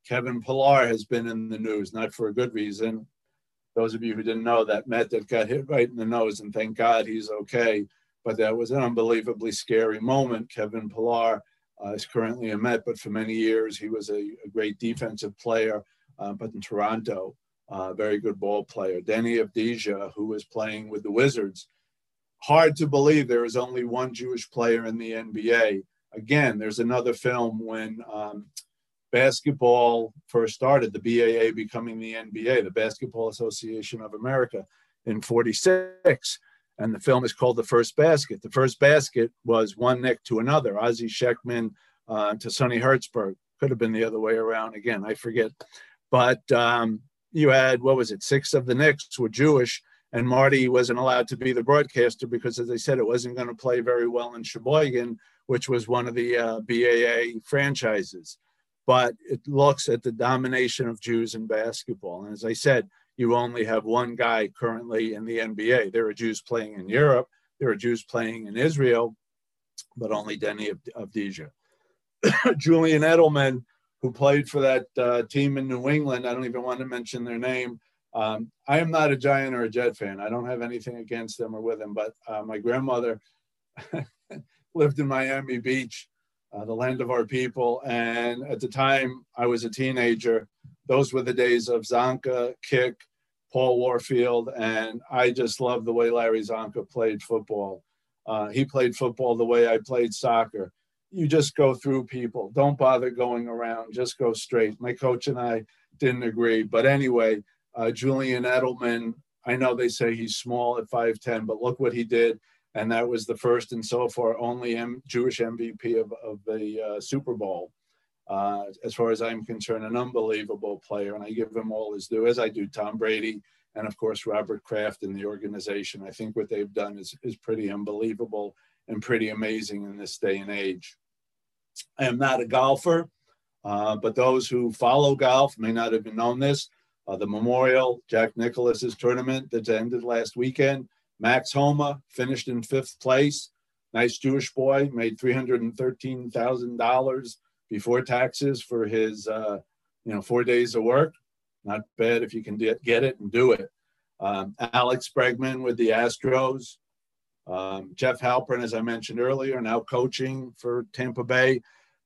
Kevin Pillar has been in the news, not for a good reason. Those of you who didn't know, that Met that got hit right in the nose, and thank God he's okay. But that was an unbelievably scary moment. Kevin Pillar uh, is currently a Met, but for many years he was a, a great defensive player, uh, but in Toronto, a uh, very good ball player. Danny Avdija, who was playing with the Wizards, hard to believe there is only one Jewish player in the N B A. Again, there's another film when um, basketball first started, the B A A becoming the N B A, the Basketball Association of America, in forty-six. And the film is called The First Basket. The First Basket was one Nick to another, Ozzie Shekman uh, to Sonny Hertzberg. Could have been the other way around. Again, I forget. But um, you had, what was it, six of the Knicks were Jewish, and Marty wasn't allowed to be the broadcaster because, as I said, it wasn't going to play very well in Sheboygan, which was one of the uh, B A A franchises. But it looks at the domination of Jews in basketball. And as I said, you only have one guy currently in the N B A. There are Jews playing in Europe. There are Jews playing in Israel, but only Danny Avdija. Julian Edelman, who played for that uh, team in New England, I don't even want to mention their name. Um, I am not a Giant or a Jet fan. I don't have anything against them or with them, but uh, my grandmother lived in Miami Beach, uh, the land of our people. And at the time I was a teenager, those were the days of Zonka, Kick, Paul Warfield, and I just loved the way Larry Zonka played football. Uh, he played football the way I played soccer. You just go through people. Don't bother going around. Just go straight. My coach and I didn't agree. But anyway, uh, Julian Edelman, I know they say he's small at five ten, but look what he did. And that was the first and so far only M- Jewish M V P of, of the uh, Super Bowl. Uh, as far as I'm concerned, an unbelievable player, and I give him all his due, as I do Tom Brady and, of course, Robert Kraft and the organization. I think what they've done is, is pretty unbelievable and pretty amazing in this day and age. I am not a golfer, uh, but those who follow golf may not have known this. Uh, the Memorial, Jack Nicklaus's tournament that ended last weekend, Max Homa finished in fifth place. Nice Jewish boy, made three hundred thirteen thousand dollars before taxes for his, uh, you know, four days of work. Not bad if you can get it and do it. Um, Alex Bregman with the Astros. Um, Jeff Halpern, as I mentioned earlier, now coaching for Tampa Bay.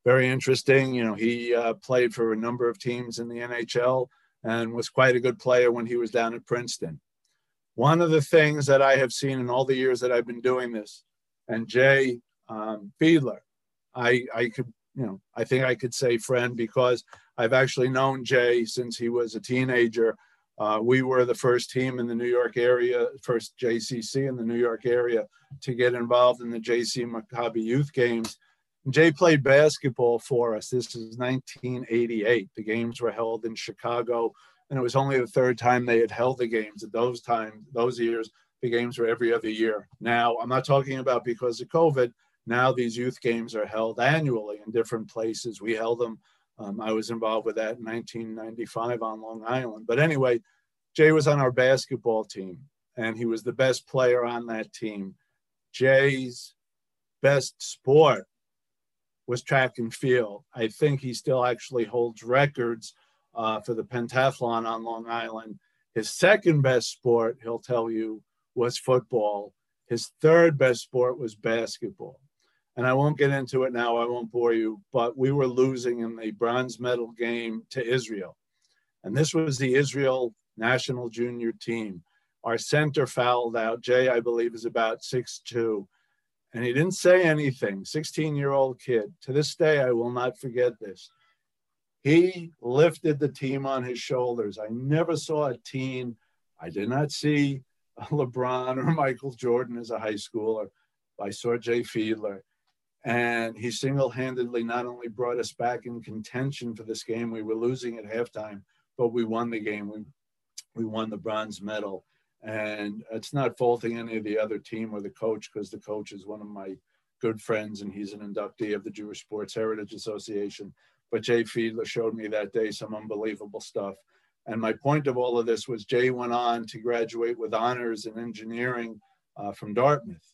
Very interesting. You know, he uh, played for a number of teams in the N H L and was quite a good player when he was down at Princeton. One of the things that I have seen in all the years that I've been doing this, and Jay um, Fiedler, I, I could, you know, I think I could say friend, because I've actually known Jay since he was a teenager. Uh, we were the first team in the New York area, first J C C in the New York area to get involved in the J C Maccabi Youth Games. And Jay played basketball for us. This is nineteen eighty-eight. The games were held in Chicago, and it was only the third time they had held the games. At those times, those years, the games were every other year. Now, I'm not talking about because of COVID. Now these youth games are held annually in different places. We held them. Um, I was involved with that in nineteen ninety-five on Long Island. But anyway, Jay was on our basketball team, and he was the best player on that team. Jay's best sport was track and field. I think he still actually holds records uh, for the pentathlon on Long Island. His second best sport, he'll tell you, was football. His third best sport was basketball. And I won't get into it now, I won't bore you, but we were losing in the bronze medal game to Israel. And this was the Israel national junior team. Our center fouled out. Jay, I believe, is about six two. And he didn't say anything, sixteen-year-old kid. To this day, I will not forget this. He lifted the team on his shoulders. I never saw a teen. I did not see LeBron or Michael Jordan as a high schooler. I saw Jay Fiedler. And he single-handedly not only brought us back in contention for this game, we were losing at halftime, but we won the game. We, we won the bronze medal. And it's not faulting any of the other team or the coach, because the coach is one of my good friends, and he's an inductee of the Jewish Sports Heritage Association. But Jay Fiedler showed me that day some unbelievable stuff. And my point of all of this was Jay went on to graduate with honors in engineering uh, from Dartmouth.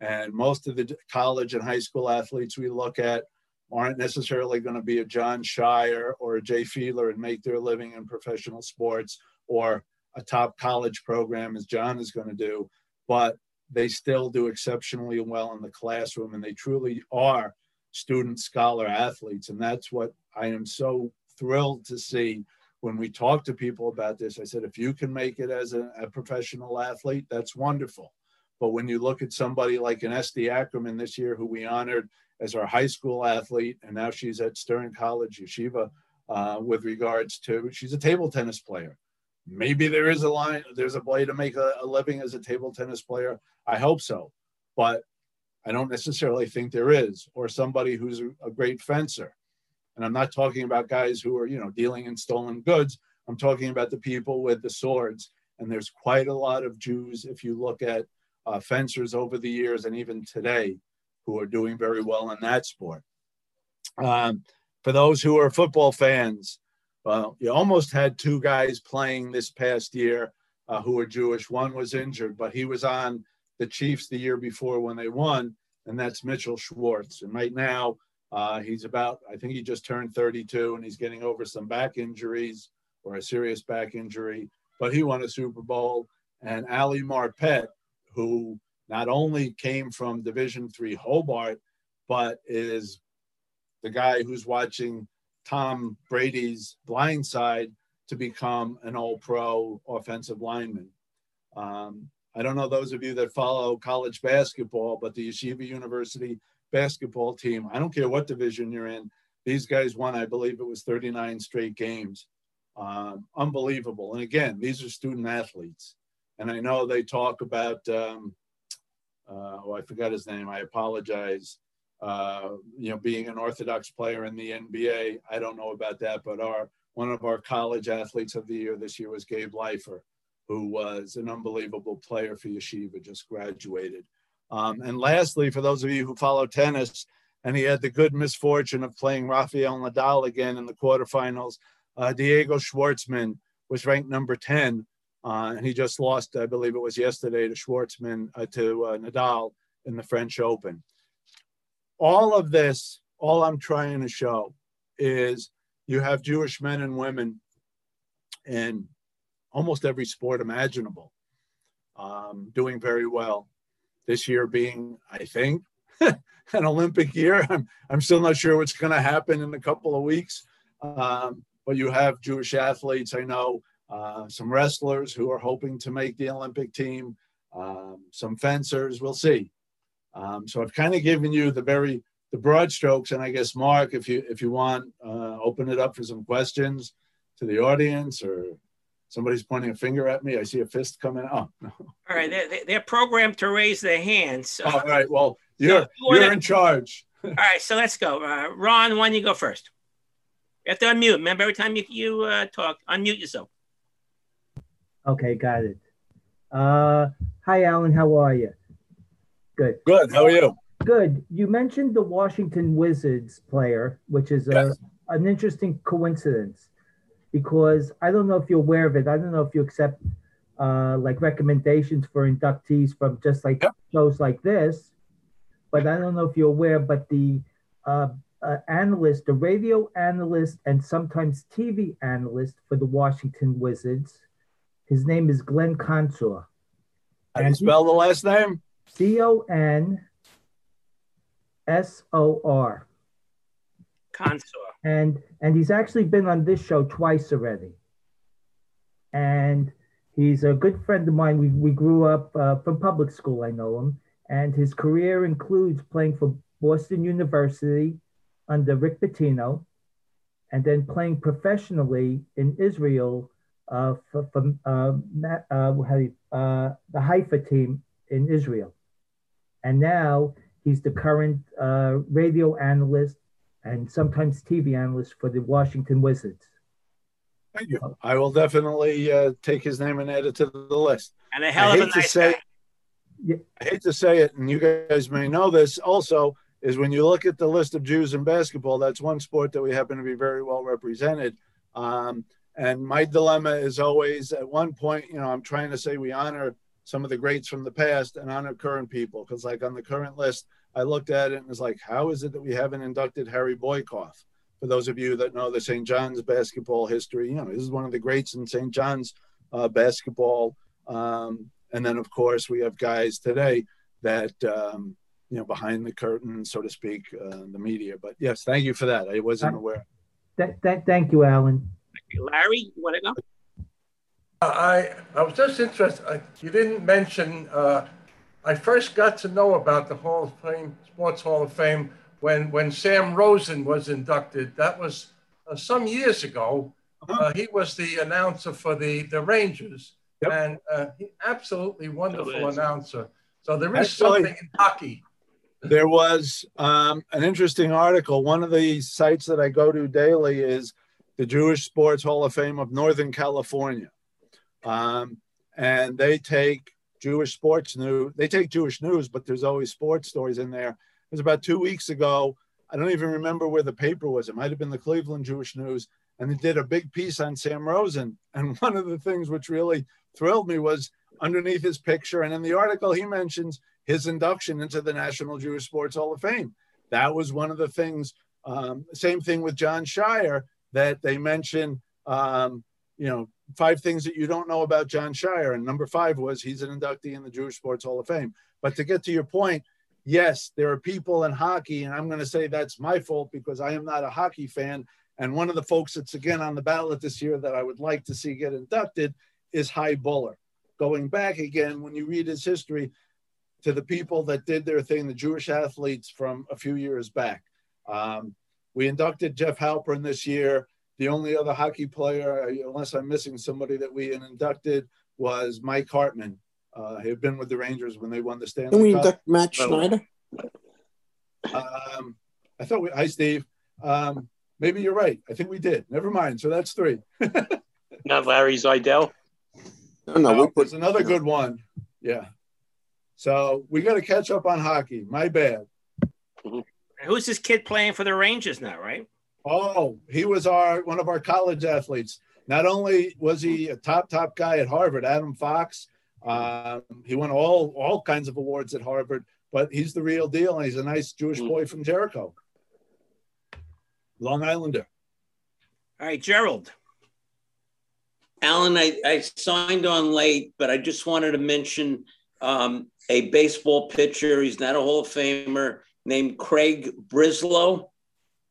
And most of the college and high school athletes we look at aren't necessarily going to be a Jon Scheyer or a Jay Fiedler and make their living in professional sports or a top college program as Jon is going to do, but they still do exceptionally well in the classroom, and they truly are student scholar athletes. And that's what I am so thrilled to see when we talk to people about this. I said, if you can make it as a, a professional athlete, that's wonderful. But when you look at somebody like an Esty Ackerman this year, who we honored as our high school athlete, and now she's at Stern College Yeshiva, uh, with regards to, she's a table tennis player. Maybe there is a line, there's a way to make a, a living as a table tennis player. I hope so, but I don't necessarily think there is. Or somebody who's a great fencer. And I'm not talking about guys who are, you know, dealing in stolen goods. I'm talking about the people with the swords. And there's quite a lot of Jews, if you look at uh, fencers over the years and even today, who are doing very well in that sport. Um, for those who are football fans, well, you almost had two guys playing this past year uh, who were Jewish. One was injured, but he was on the Chiefs the year before when they won, and that's Mitchell Schwartz. And right now, uh, he's about, I think he just turned thirty-two, and he's getting over some back injuries or a serious back injury, but he won a Super Bowl. And Ali Marpet, who not only came from Division three Hobart, but is the guy who's watching Tom Brady's blind side to become an all-pro offensive lineman. Um, I don't know those of you that follow college basketball, but the Yeshiva University basketball team, I don't care what division you're in, these guys won, I believe it was thirty-nine straight games. Um, unbelievable. And again, these are student athletes. And I know they talk about, um, uh, oh, I forgot his name, I apologize. Uh, you know, being an Orthodox player in the N B A, I don't know about that, but our one of our college athletes of the year this year was Gabe Leifer, who was an unbelievable player for Yeshiva, just graduated. Um, and lastly, for those of you who follow tennis, and he had the good misfortune of playing Rafael Nadal again in the quarterfinals, uh, Diego Schwartzman was ranked number ten, uh, and he just lost, I believe it was yesterday, to Schwartzman, uh, to uh, Nadal in the French Open. All of this, all I'm trying to show is you have Jewish men and women in almost every sport imaginable, um, doing very well. This year being, I think, an Olympic year. I'm, I'm still not sure what's going to happen in a couple of weeks. Um, but you have Jewish athletes. I know uh, some wrestlers who are hoping to make the Olympic team, um, some fencers. We'll see. Um, so I've kind of given you the very, the broad strokes. And I guess, Mark, if you, if you want, uh, open it up for some questions to the audience, or somebody's pointing a finger at me. I see a fist coming out. Oh, no. All right. They're, they're programmed to raise their hands. So. All right. Well, you're, so you you're in charge. All right. So let's go. Uh, Ron, why don't you go first? You have to unmute. Remember, every time you, you uh, talk, unmute yourself. Okay. Got it. Uh, hi, Alan. How are you? Good. Good. How are you? Good. You mentioned the Washington Wizards player, which is a, yes. an interesting coincidence, because I don't know if you're aware of it. I don't know if you accept uh, like recommendations for inductees from just like yep. shows like this, but I don't know if you're aware, but the uh, uh, analyst, the radio analyst and sometimes T V analyst for the Washington Wizards, his name is Glenn Consor. How do you spell the last name? C O N S O R. Consor. And and he's actually been on this show twice already. And he's a good friend of mine. We, we grew up uh, from public school, I know him. And his career includes playing for Boston University under Rick Pitino, and then playing professionally in Israel uh, for, for uh, uh, uh, the Haifa team in Israel. And now he's the current uh, radio analyst and sometimes T V analyst for the Washington Wizards. Thank you. I will definitely uh, take his name and add it to the list. And a hell of a nice guy. I hate to say it, and you guys may know this also, is when you look at the list of Jews in basketball, that's one sport that we happen to be very well represented. Um, and my dilemma is always, at one point, you know, I'm trying to say we honor some of the greats from the past and honor current people. Because like on the current list, I looked at it and was like, how is it that we haven't inducted Harry Boykoff? For those of you that know the Saint John's basketball history, you know, this is one of the greats in Saint John's uh, basketball. Um, and then, of course, we have guys today that, um, you know, behind the curtain, so to speak, uh, the media. But yes, thank you for that. I wasn't aware. That, that, thank you, Alan. Thank you. Larry, you want to go? I, I was just interested, I, you didn't mention uh, I first got to know about the Hall of Fame, Sports Hall of Fame, when, when Sam Rosen was inducted. That was uh, some years ago. Uh, he was the announcer for the, the Rangers. Yep. And uh, he, absolutely wonderful announcer. So there is Actually, something in hockey. There was um, an interesting article. One of the sites that I go to daily is the Jewish Sports Hall of Fame of Northern California. Um, and they take Jewish sports news. They take Jewish news, but there's always sports stories in there. It was about two weeks ago. I don't even remember where the paper was. It might have been the Cleveland Jewish News. And they did a big piece on Sam Rosen. And one of the things which really thrilled me was underneath his picture, and in the article, he mentions his induction into the National Jewish Sports Hall of Fame. That was one of the things, um, same thing with Jon Scheyer, that they mention, um, you know, five things that you don't know about Jon Scheyer. And number five was he's an inductee in the Jewish Sports Hall of Fame. But to get to your point, yes, there are people in hockey, and I'm going to say that's my fault because I am not a hockey fan. And one of the folks that's again on the ballot this year that I would like to see get inducted is Hy Buller. Going back again, when you read his history, to the people that did their thing, the Jewish athletes from a few years back. Um, we inducted Jeff Halpern this year. The only other hockey player, unless I'm missing somebody that we inducted, was Mike Hartman. Uh, he had been with the Rangers when they won the Stanley Cup. Can we induct Matt Schneider? Um, I thought we, hi Steve. Um, Maybe you're right. I think we did. Never mind. So that's three. Not Larry Zeidel. No, no. We'll put, there's another good one. Yeah. So we got to catch up on hockey. My bad. Mm-hmm. Who's this kid playing for the Rangers now, right? Oh, he was our one of our college athletes. Not only was he a top, top guy at Harvard, Adam Fox. Um, he won all, all kinds of awards at Harvard, but he's the real deal. And he's a nice Jewish mm-hmm. boy from Jericho. Long Islander. All right, Gerald. Alan, I, I signed on late, but I just wanted to mention um, a baseball pitcher. He's not a Hall of Famer, named Craig Breslow.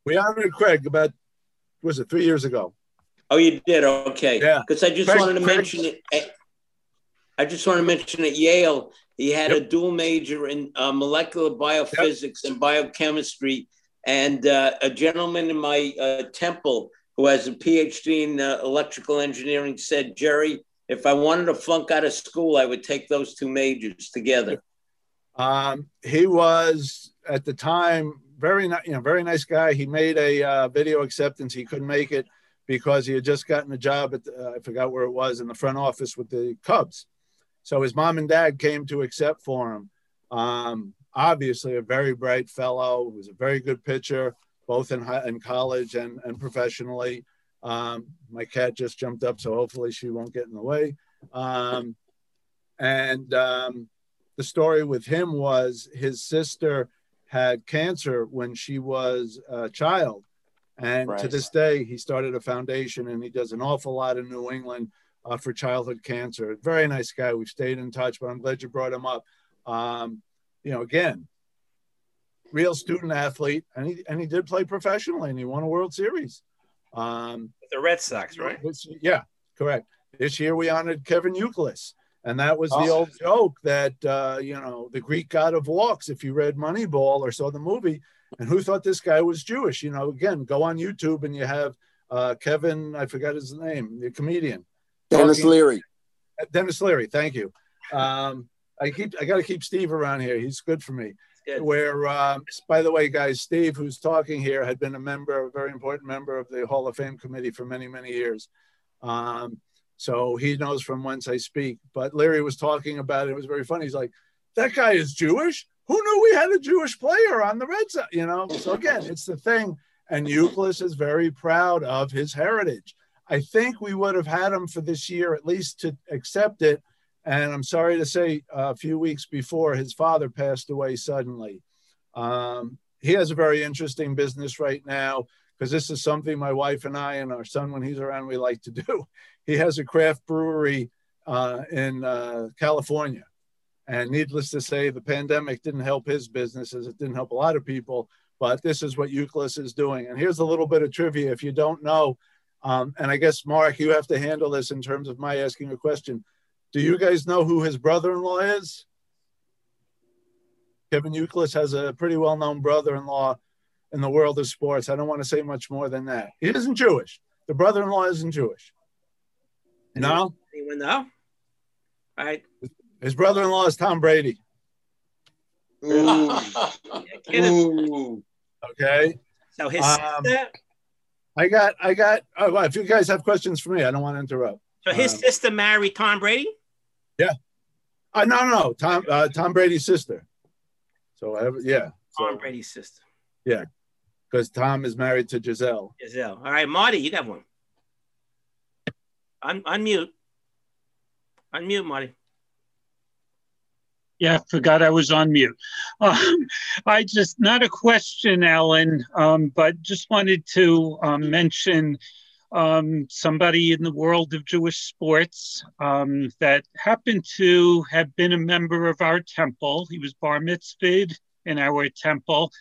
We honored Craig about, was it three years ago? Oh, you did? Okay. Yeah. Because I just Craig, wanted to Craig. mention it. At, I just want to mention at Yale, he had yep. a dual major in uh, molecular biophysics yep. and biochemistry. And uh, a gentleman in my uh, temple who has a P H D in uh, electrical engineering said, Jerry, if I wanted to flunk out of school, I would take those two majors together. Um, he was, at the time, very, you know, very nice guy. He made a uh, video acceptance. He couldn't make it because he had just gotten a job at, the, uh, I forgot where it was, in the front office with the Cubs. So his mom and dad came to accept for him. Um, Obviously, a very bright fellow, was a very good pitcher, both in, high, in college and, and professionally. Um, my cat just jumped up, so hopefully she won't get in the way. Um, and um, the story with him was his sister had cancer when she was a child. And right. to this day, he started a foundation, and he does an awful lot in New England uh, for childhood cancer. Very nice guy. We've stayed in touch, but I'm glad you brought him up. Um, You know, again, real student athlete, and he and he did play professionally, and he won a World Series. Um, the Red Sox, right? Yeah, correct. This year we honored Kevin Euclid, and that was awesome. The old joke that uh, you know, the Greek god of walks. If you read Moneyball or saw the movie, and who thought this guy was Jewish? You know, again, go on YouTube and you have uh, Kevin. I forgot his name, the comedian. Dennis talking, Leary. Dennis Leary. Thank you. Um, I keep. I got to keep Steve around here. He's good for me. Good. Where, um, by the way, guys, Steve, who's talking here, had been a member, a very important member of the Hall of Fame committee for many, many years. Um, so he knows from whence I speak. But Larry was talking about it. It was very funny. He's like, that guy is Jewish? Who knew we had a Jewish player on the Red Sox? You know, so again, it's the thing. And Euclid is very proud of his heritage. I think we would have had him for this year, at least to accept it. And I'm sorry to say, a few weeks before, his father passed away suddenly. Um, he has a very interesting business right now, because this is something my wife and I and our son, when he's around, we like to do. He has a craft brewery uh, in uh, California. And needless to say, the pandemic didn't help his business, as it didn't help a lot of people. But this is what Euclid is doing. And here's a little bit of trivia if you don't know. Um, and I guess, Mark, you have to handle this in terms of my asking a question. Do you guys know who his brother-in-law is? Kevin Youkilis has a pretty well-known brother-in-law in the world of sports. I don't want to say much more than that. He isn't Jewish. The brother-in-law isn't Jewish. No? Anyone know? All right. His brother-in-law is Tom Brady. Ooh. Ooh. Okay. So his um, sister? I got, I got, oh, well, if you guys have questions for me, I don't want to interrupt. So his um, sister married Tom Brady? Yeah. Uh, no, no, Tom, uh, Tom Brady's sister. So, I have, yeah. So, Tom Brady's sister. Yeah, because Tom is married to Giselle. Giselle. All right, Marty, you got one. Un unmute. Unmute, Marty. Yeah, I forgot I was on mute. Um, I just, not a question, Alan, um, but just wanted to um, mention um, somebody in the world of Jewish sports um, that happened to have been a member of our temple. He was bar mitzvahed in our temple.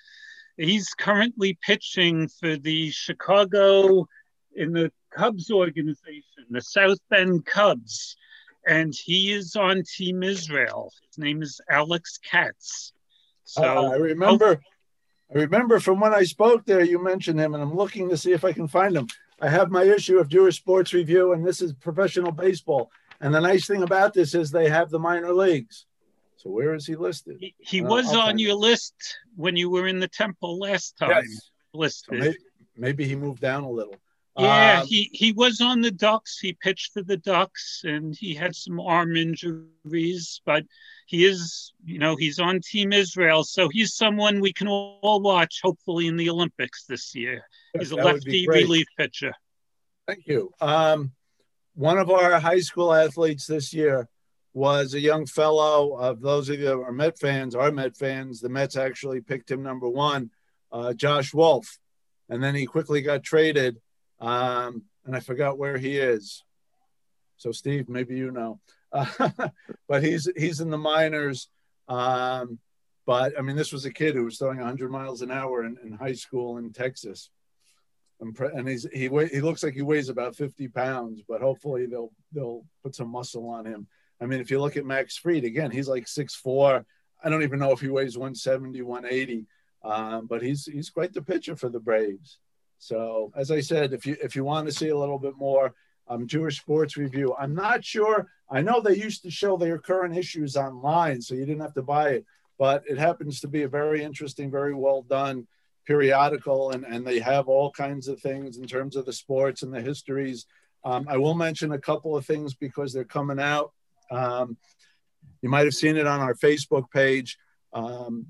He's currently pitching for the Chicago, in the Cubs organization, the South Bend Cubs. And he is on Team Israel. His name is Alex Katz. So uh, I remember, I remember from when I spoke there, you mentioned him, and I'm looking to see if I can find him. I have my issue of Jewish Sports Review, and this is professional baseball. And the nice thing about this is they have the minor leagues. So where is he listed? He, he uh, was I'll on your him. list when you were in the temple last time. Yes. Listed. So maybe, maybe he moved down a little. Yeah, um, he, he was on the Ducks. He pitched for the Ducks, and he had some arm injuries. But he is, you know, he's on Team Israel. So he's someone we can all watch, hopefully, in the Olympics this year. He's a lefty relief pitcher. Thank you. Um, one of our high school athletes this year was a young fellow. Of those of you who are Met fans, are Met fans, the Mets actually picked him number one, uh, Josh Wolf. And then he quickly got traded. Um, and I forgot where he is. So Steve, maybe you know, uh, but he's, he's in the minors. Um, but I mean, this was a kid who was throwing a hundred miles an hour in, in high school in Texas. And, and he's, he, he looks like he weighs about fifty pounds, but hopefully they'll, they'll put some muscle on him. I mean, if you look at Max Fried, again, he's like six foot four. I don't even know if he weighs one seventy, one eighty, um, but he's, he's quite the pitcher for the Braves. So, as I said, if you if you want to see a little bit more, um, Jewish Sports Review. I'm not sure. I know they used to show their current issues online, so you didn't have to buy it. But it happens to be a very interesting, very well done periodical, and, and they have all kinds of things in terms of the sports and the histories. Um, I will mention a couple of things because they're coming out. Um, you might have seen it on our Facebook page. Um,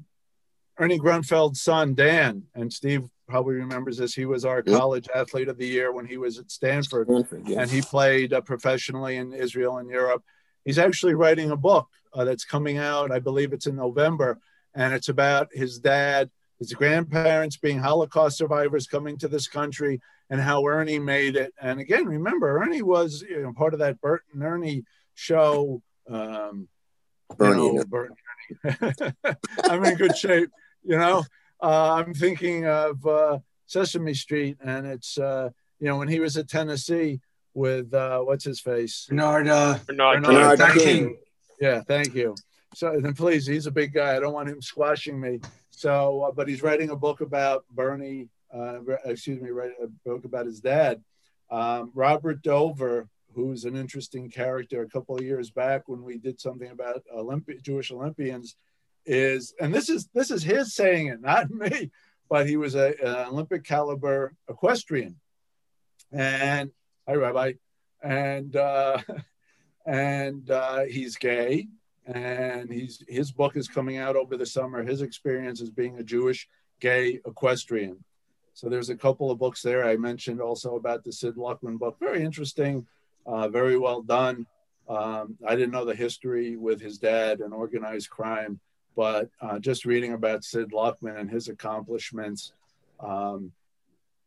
Ernie Grunfeld's son, Dan, and Steve probably remembers this. He was our college athlete of the year when he was at Stanford, Stanford yes. and he played uh, professionally in Israel and Europe. He's actually writing a book uh, that's coming out. I believe it's in November, and it's about his dad, his grandparents being Holocaust survivors coming to this country and how Ernie made it. And again, remember, Ernie was you know, part of that Bert and Ernie show. Um, Bernie. You know, Bert and Ernie. I'm in good shape, you know. Uh, I'm thinking of uh, Sesame Street, and it's, uh, you know, when he was at Tennessee with, uh, what's his face? Bernard, uh, Bernard, Bernard King. King. Yeah, thank you. So then please, he's a big guy. I don't want him squashing me. So, uh, but he's writing a book about Bernie, uh, excuse me, writing a book about his dad. Um, Robert Dover, who's an interesting character, a couple of years back when we did something about Olympi- Jewish Olympians, is, and this is this is his saying it, not me, but he was a, an Olympic caliber equestrian, and hi Rabbi, and uh, and uh, he's gay, and he's his book is coming out over the summer. His experience as being a Jewish gay equestrian. So there's a couple of books there. I mentioned also about the Sid Luckman book, very interesting, uh, very well done. Um, I didn't know the history with his dad and organized crime. But uh, just reading about Sid Luckman and his accomplishments, um,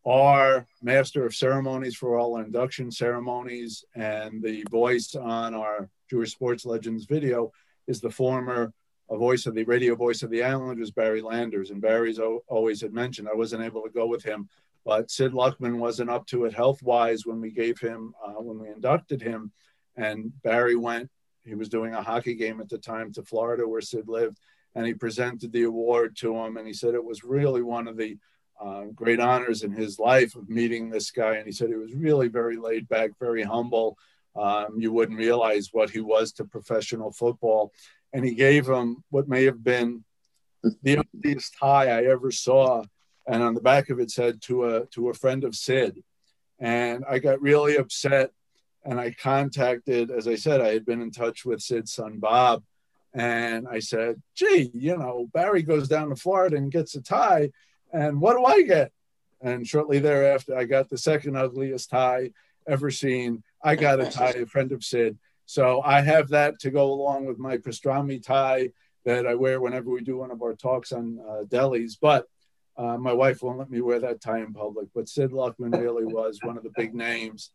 our master of ceremonies for all induction ceremonies and the voice on our Jewish Sports Legends video is the former a voice of the radio voice of the Islanders, Barry Landers. And Barry's always had mentioned, I wasn't able to go with him, but Sid Luckman wasn't up to it health-wise when we gave him, uh, when we inducted him. And Barry went, he was doing a hockey game at the time to Florida where Sid lived. and he presented the award to him. And he said it was really one of the uh, great honors in his life of meeting this guy. And he said he was really very laid back, very humble. Um, you wouldn't realize what he was to professional football. And he gave him what may have been the emptiest tie I ever saw. And on the back of it said, to a, to a friend of Sid. And I got really upset. And I contacted, as I said, I had been in touch with Sid's son, Bob. And I said, gee, you know, Barry goes down to Florida and gets a tie. And what do I get? And shortly thereafter, I got the second ugliest tie ever seen. I got a tie, a friend of Sid. So I have that to go along with my pastrami tie that I wear whenever we do one of our talks on uh, delis. But uh, my wife won't let me wear that tie in public. But Sid Luckman really was one of the big names.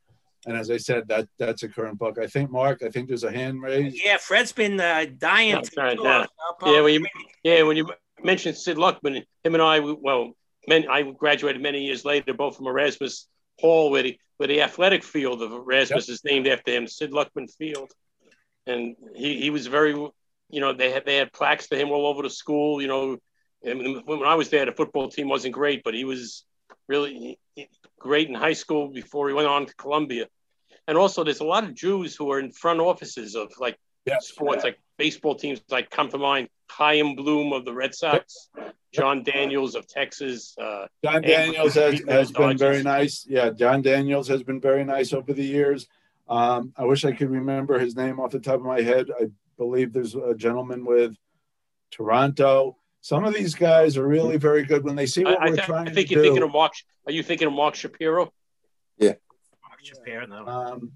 And as I said, that that's a current book. I think, Mark, I think there's a hand raised. Yeah, Fred's been uh, dying. No, to sorry, no. Yeah, when you, yeah, when you mentioned Sid Luckman, him and I, well, men, I graduated many years later, both from Erasmus Hall, where the, where the athletic field of Erasmus yep. is named after him, Sid Luckman Field. And he, he was very, you know, they had, they had plaques to him all over the school, you know. And when I was there, the football team wasn't great, but he was really great in high school before he went on to Columbia. And also there's a lot of Jews who are in front offices of like yes, sports, yeah. like baseball teams, like come to mind, Chaim Bloom of the Red Sox, John Daniels of Texas. Uh, John Daniels has, has been very nice. Yeah, John Daniels has been very nice over the years. Um, I wish I could remember his name off the top of my head. I believe there's a gentleman with Toronto. Some of these guys are really very good when they see what I, we're I, trying I think to you're do. Thinking of Mark, are you thinking of Mark Shapiro? Yeah. Mark Shapiro, no. Um,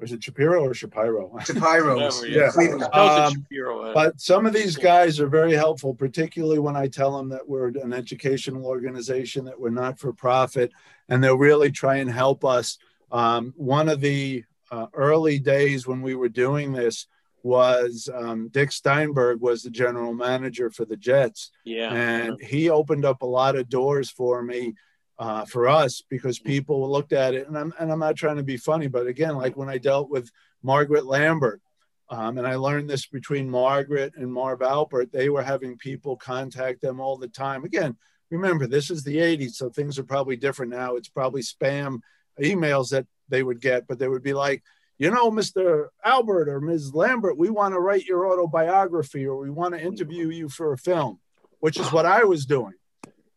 or is it Shapiro or Shapiro? Shapiro. yeah. Um, but some of these guys are very helpful, particularly when I tell them that we're an educational organization, that we're not for profit, and they'll really try and help us. Um, one of the uh, early days when we were doing this, was um, Dick Steinberg was the general manager for the Jets. Yeah. And he opened up a lot of doors for me, uh, for us, because people looked at it. And I'm, and I'm not trying to be funny, but again, like when I dealt with Margaret Lambert, um, and I learned this between Margaret and Marv Albert, they were having people contact them all the time. Again, remember, this is the eighties, so things are probably different now. It's probably spam emails that they would get, but they would be like, you know, Mister Albert or Miz Lambert, we want to write your autobiography or we want to interview you for a film, which is what I was doing.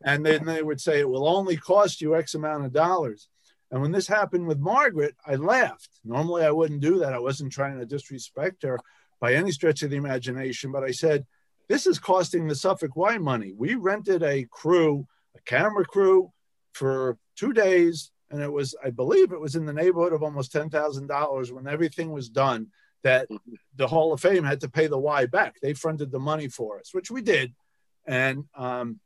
And then they would say, it will only cost you X amount of dollars. And when this happened with Margaret, I laughed. Normally, I wouldn't do that. I wasn't trying to disrespect her by any stretch of the imagination. But I said, this is costing the Suffolk Y money. We rented a crew, a camera crew for two days. And it was, I believe it was in the neighborhood of almost ten thousand dollars when everything was done, that the Hall of Fame had to pay the Y back. They fronted the money for us, which we did. And, um,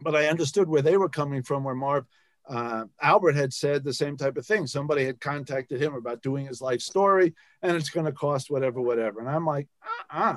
but I understood where they were coming from, where Marv uh, Albert had said the same type of thing. Somebody had contacted him about doing his life story and it's going to cost whatever, whatever. And I'm like, uh-uh,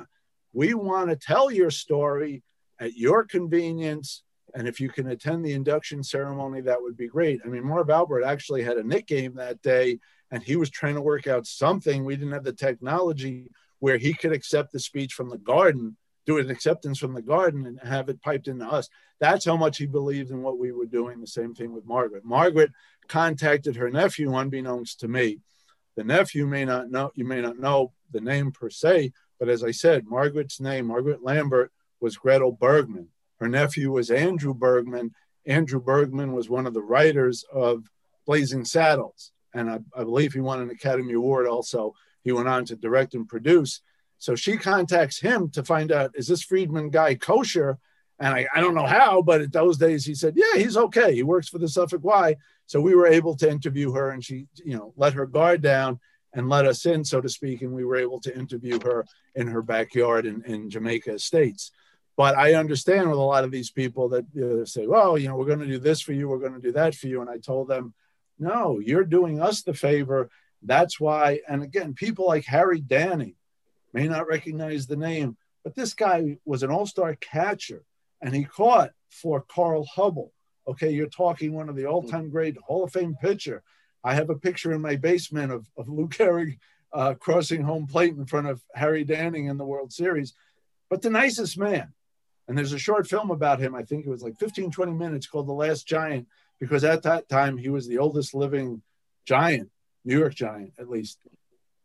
we want to tell your story at your convenience. And if you can attend the induction ceremony, that would be great. I mean, Marv Albert actually had a Knick game that day, and he was trying to work out something. We didn't have the technology where he could accept the speech from the garden, do an acceptance from the garden, and have it piped into us. That's how much he believed in what we were doing. The same thing with Margaret. Margaret contacted her nephew, unbeknownst to me. The nephew may not know, you may not know the name per se, but as I said, Margaret's name, Margaret Lambert, was Gretel Bergman. Her nephew was Andrew Bergman. Andrew Bergman was one of the writers of Blazing Saddles. And I, I believe he won an Academy Award also. He went on to direct and produce. So she contacts him to find out, is this Friedman guy kosher? And I, I don't know how, but in those days he said, yeah, he's okay. He works for the Suffolk Y. So we were able to interview her and she, you know, let her guard down and let us in, so to speak. And we were able to interview her in her backyard in, in Jamaica Estates. But I understand with a lot of these people that you know, they say, well, you know, we're going to do this for you. We're going to do that for you. And I told them, no, you're doing us the favor. That's why. And again, people like Harry Danning may not recognize the name, but this guy was an all-star catcher and he caught for Carl Hubbell. Okay, you're talking one of the all-time great Hall of Fame pitcher. I have a picture in my basement of, of Lou Gehrig uh, crossing home plate in front of Harry Danning in the World Series. but the nicest man. And there's a short film about him. I think it was like fifteen, twenty minutes called The Last Giant, because at that time he was the oldest living giant, New York Giant, at least.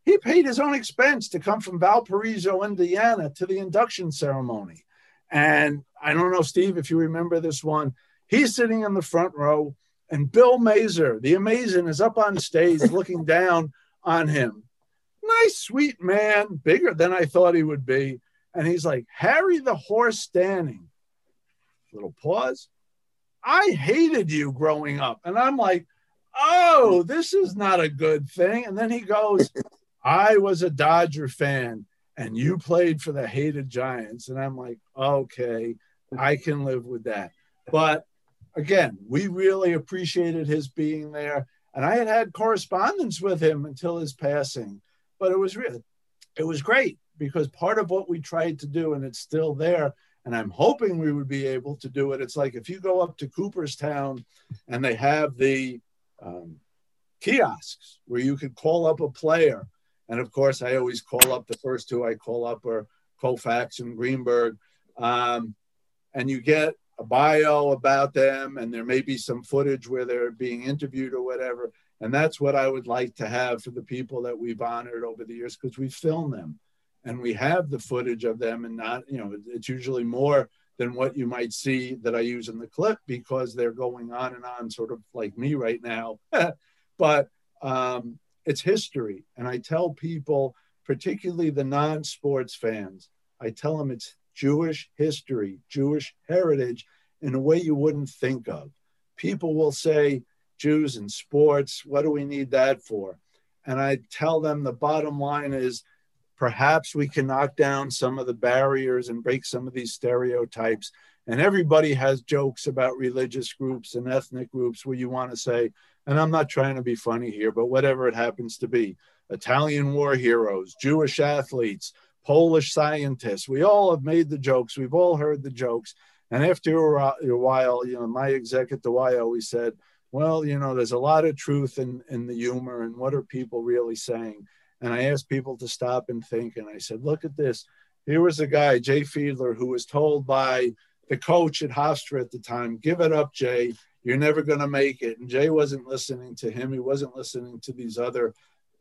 He paid his own expense to come from Valparaiso, Indiana, to the induction ceremony. And I don't know, Steve, if you remember this one, he's sitting in the front row, and Bill Mazur, the Amazing, is up on stage looking down on him. Nice, sweet man, bigger than I thought he would be. And he's like, "Harry the horse standing." Little pause. "I hated you growing up." And I'm like, oh, this is not a good thing. And then he goes, "I was a Dodger fan and you played for the hated Giants." And I'm like, okay, I can live with that. But again, we really appreciated his being there. And I had had correspondence with him until his passing, but it was really, it was great, because part of what we tried to do, and it's still there, and I'm hoping we would be able to do it. It's like, if you go up to Cooperstown and they have the um, kiosks where you could call up a player. And of course, I always call up the first two I call up are Koufax and Greenberg. Um, and you get a bio about them, and there may be some footage where they're being interviewed or whatever. And that's what I would like to have for the people that we've honored over the years, because we film them and we have the footage of them, and not, you know, it's usually more than what you might see that I use in the clip, because they're going on and on, sort of like me right now. But um, it's history. And I tell people, particularly the non-sports fans, I tell them it's Jewish history, Jewish heritage, in a way you wouldn't think of. People will say, "Jews and sports, what do we need that for?" And I tell them the bottom line is, perhaps we can knock down some of the barriers and break some of these stereotypes. And everybody has jokes about religious groups and ethnic groups where you want to say, and I'm not trying to be funny here, but whatever it happens to be, Italian war heroes, Jewish athletes, Polish scientists. We all have made the jokes. We've all heard the jokes. And after a while, you know, my exec at the Y always said, well, you know, there's a lot of truth in, in the humor, and what are people really saying? And I asked people to stop and think. And I said, look at this. Here was a guy, Jay Fiedler, who was told by the coach at Hofstra at the time, "Give it up, Jay. You're never going to make it." And Jay wasn't listening to him. He wasn't listening to these other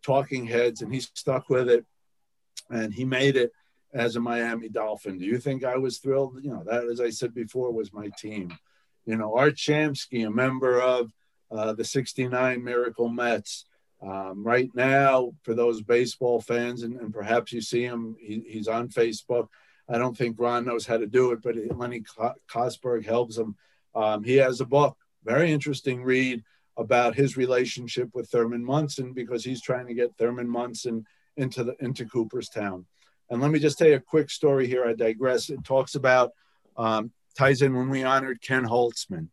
talking heads. And he stuck with it. And he made it as a Miami Dolphin. Do you think I was thrilled? You know, that, as I said before, was my team. You know, Art Shamsky, a member of uh, the sixty-nine Miracle Mets. Um, right now, for those baseball fans, and, and perhaps you see him, he, he's on Facebook. I don't think Ron knows how to do it, but Lenny Kosberg helps him. Um, he has a book, very interesting read, about his relationship with Thurman Munson, because he's trying to get Thurman Munson into the, into Cooperstown. And let me just tell you a quick story here. I digress. It talks about, um, ties in when we honored Ken Holtzman.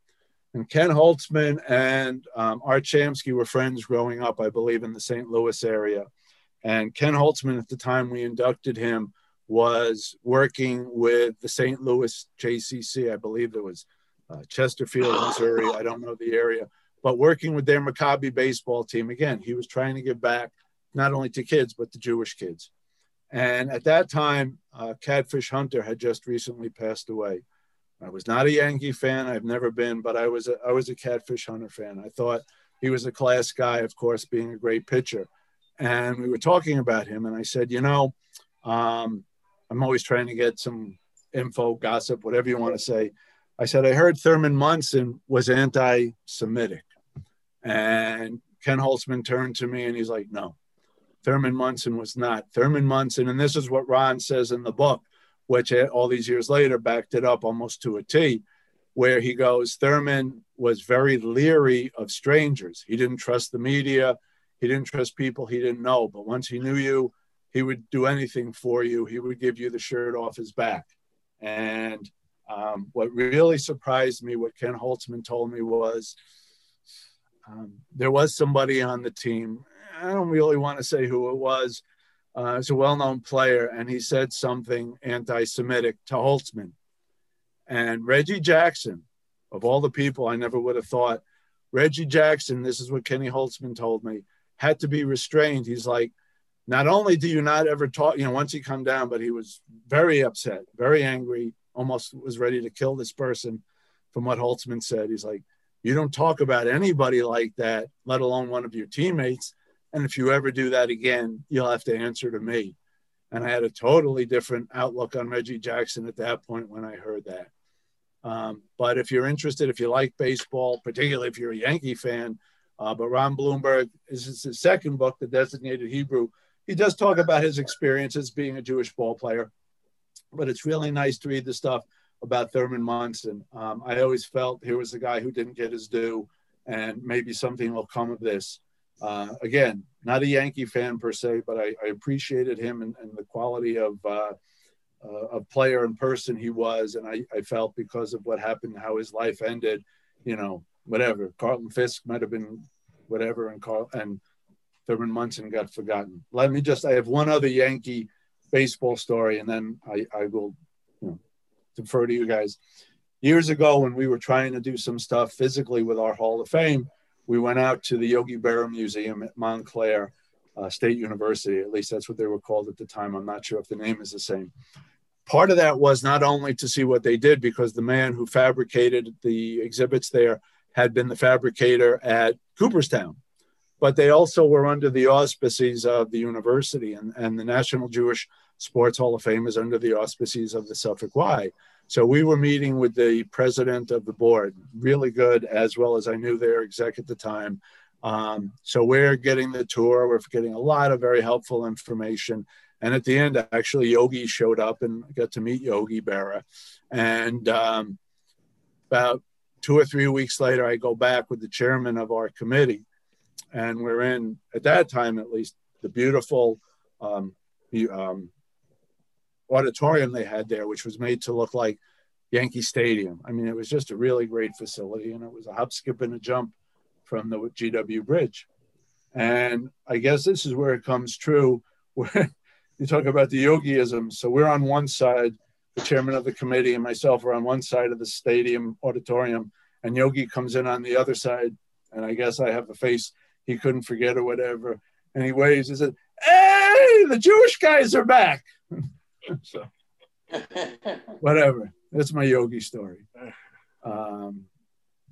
And Ken Holtzman and um, Art Shamsky were friends growing up, I believe, in the Saint Louis area. And Ken Holtzman, at the time we inducted him, was working with the Saint Louis J C C. I believe it was uh, Chesterfield, Missouri. I don't know the area. But working with their Maccabi baseball team. Again, he was trying to give back not only to kids, but to Jewish kids. And at that time, uh, Catfish Hunter had just recently passed away. I was not a Yankee fan. I've never been, but I was a, I was a Catfish Hunter fan. I thought he was a class guy, of course, being a great pitcher. And we were talking about him. And I said, you know, um, I'm always trying to get some info, gossip, whatever you want to say. I said, I heard Thurman Munson was anti-Semitic. And Ken Holtzman turned to me and he's like, no, Thurman Munson was not. Thurman Munson, and this is what Ron says in the book, which all these years later backed it up almost to a T, where he goes, Thurman was very leery of strangers. He didn't trust the media. He didn't trust people he didn't know. But once he knew you, he would do anything for you. He would give you the shirt off his back. And um, what really surprised me, what Ken Holtzman told me was, um, there was somebody on the team. I don't really want to say who it was. Uh, he's a well-known player, and he said something anti-Semitic to Holtzman. And Reggie Jackson, of all the people I never would have thought, Reggie Jackson, this is what Kenny Holtzman told me, had to be restrained. He's like, Not only do you not ever talk, you know, once he come down, but he was very upset, very angry, almost was ready to kill this person from what Holtzman said. He's like, you don't talk about anybody like that, let alone one of your teammates. And if you ever do that again, you'll have to answer to me. And I had a totally different outlook on Reggie Jackson at that point when I heard that. Um, but if you're interested, if you like baseball, particularly if you're a Yankee fan, uh, but Ron Bloomberg, this is his second book, The Designated Hebrew. He does talk about his experiences being a Jewish ball player, but it's really nice to read the stuff about Thurman Munson. Um, I always felt here was a guy who didn't get his due, and maybe something will come of this. Uh, again, not a Yankee fan per se, but I, I appreciated him and, and the quality of uh, uh, of player and person he was. And I, I felt because of what happened, how his life ended, you know, whatever. Carlton Fisk might have been whatever, and Carl and Thurman Munson got forgotten. Let me just, I have one other Yankee baseball story, and then I, I will, you know, defer to you guys. Years ago, when we were trying to do some stuff physically with our Hall of Fame, we went out to the Yogi Berra Museum at Montclair uh, State University. At least that's what they were called at the time. I'm not sure if the name is the same. Part of that was not only to see what they did, because the man who fabricated the exhibits there had been the fabricator at Cooperstown, but they also were under the auspices of the university, and, and the National Jewish Sports Hall of Fame is under the auspices of the Suffolk Y. So we were meeting with the president of the board, really good, as well as I knew their exec at the time. Um, so we're getting the tour. We're getting a lot of very helpful information. And at the end, actually, Yogi showed up, and I got to meet Yogi Berra. And um, about two or three weeks later, I go back with the chairman of our committee. And we're in, at that time at least, the beautiful um, the, um auditorium they had there, which was made to look like Yankee Stadium. I mean, it was just a really great facility, and it was a hop, skip, and a jump from the G W Bridge. And I guess this is where it comes true, where you talk about the Yogiism. So we're on one side, the chairman of the committee and myself are on one side of the stadium auditorium, and Yogi comes in on the other side, and I guess I have a face he couldn't forget or whatever. And he waves and says, hey, the Jewish guys are back. So, whatever. That's my Yogi story. Um,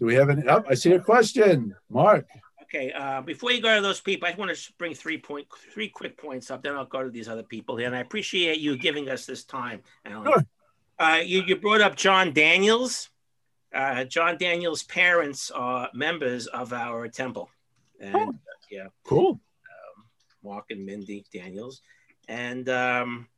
do we have any? Oh, I see a question, Mark. Okay. Uh, before you go to those people, I just want to bring three point, three quick points up. Then I'll go to these other people here. And I appreciate you giving us this time, Alan. Sure. Uh, you you brought up John Daniels. Uh, John Daniels' parents are members of our temple. And, oh. Yeah. Cool. Um, Mark and Mindy Daniels, and. Um,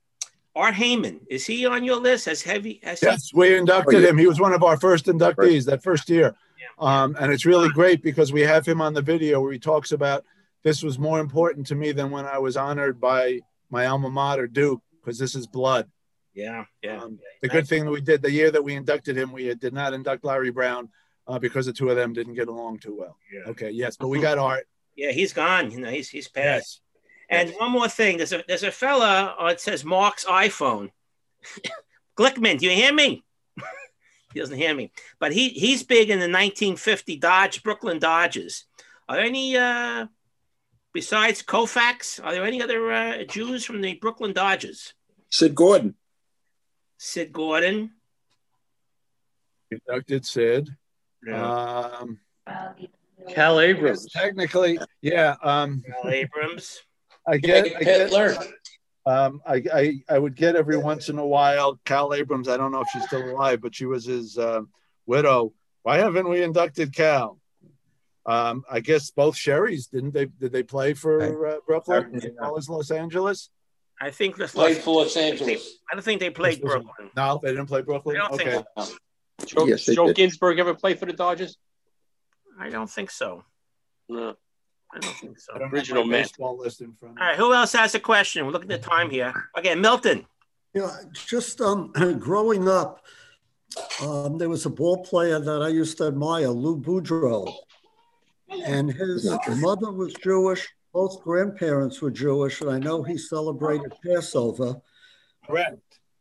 Art Heyman, is he on your list as heavy as? Yes, he? We inducted him. He was one of our first inductees that first year. Yeah. Um, and it's really great because we have him on the video where he talks about this was more important to me than when I was honored by my alma mater, Duke, because this is blood. Yeah, yeah. Um, the good thing that we did the year that we inducted him, we did not induct Larry Brown uh, because the two of them didn't get along too well. Yeah. Okay, yes, but we got Art. Yeah, he's gone. You know, he's, he's passed. Yes. And one more thing, there's a there's a fella. Oh, it says Mark's iPhone. Glickman, do you hear me? He doesn't hear me, but he he's big in the nineteen fifty Dodge Brooklyn Dodgers. Are there any uh, besides Koufax? Are there any other uh, Jews from the Brooklyn Dodgers? Sid Gordon. Sid Gordon. Inducted Sid. Yeah. Um, Cal Abrams. Technically, yeah. Um, Cal Abrams. I get, I get um, I, I, I would get every once in a while, Cal Abrams, I don't know if she's still alive, but she was his uh, widow. Why haven't we inducted Cal? Um, I guess both Sherrys, didn't they? Did they play for uh, Brooklyn as well as Los Angeles? I think they played for Los Angeles. I don't think they played Brooklyn. No, they didn't play Brooklyn? I don't okay. think so. Joe, yes, Joe Ginsburg ever played for the Dodgers? I don't think so. No. I don't think so. I don't Original baseball list in front. All right, who else has a question? We're looking at the time here. Okay, Milton. Yeah, just um, growing up, um, there was a ball player that I used to admire, Lou Boudreau, and his mother was Jewish. Both grandparents were Jewish, and I know he celebrated Passover. Correct.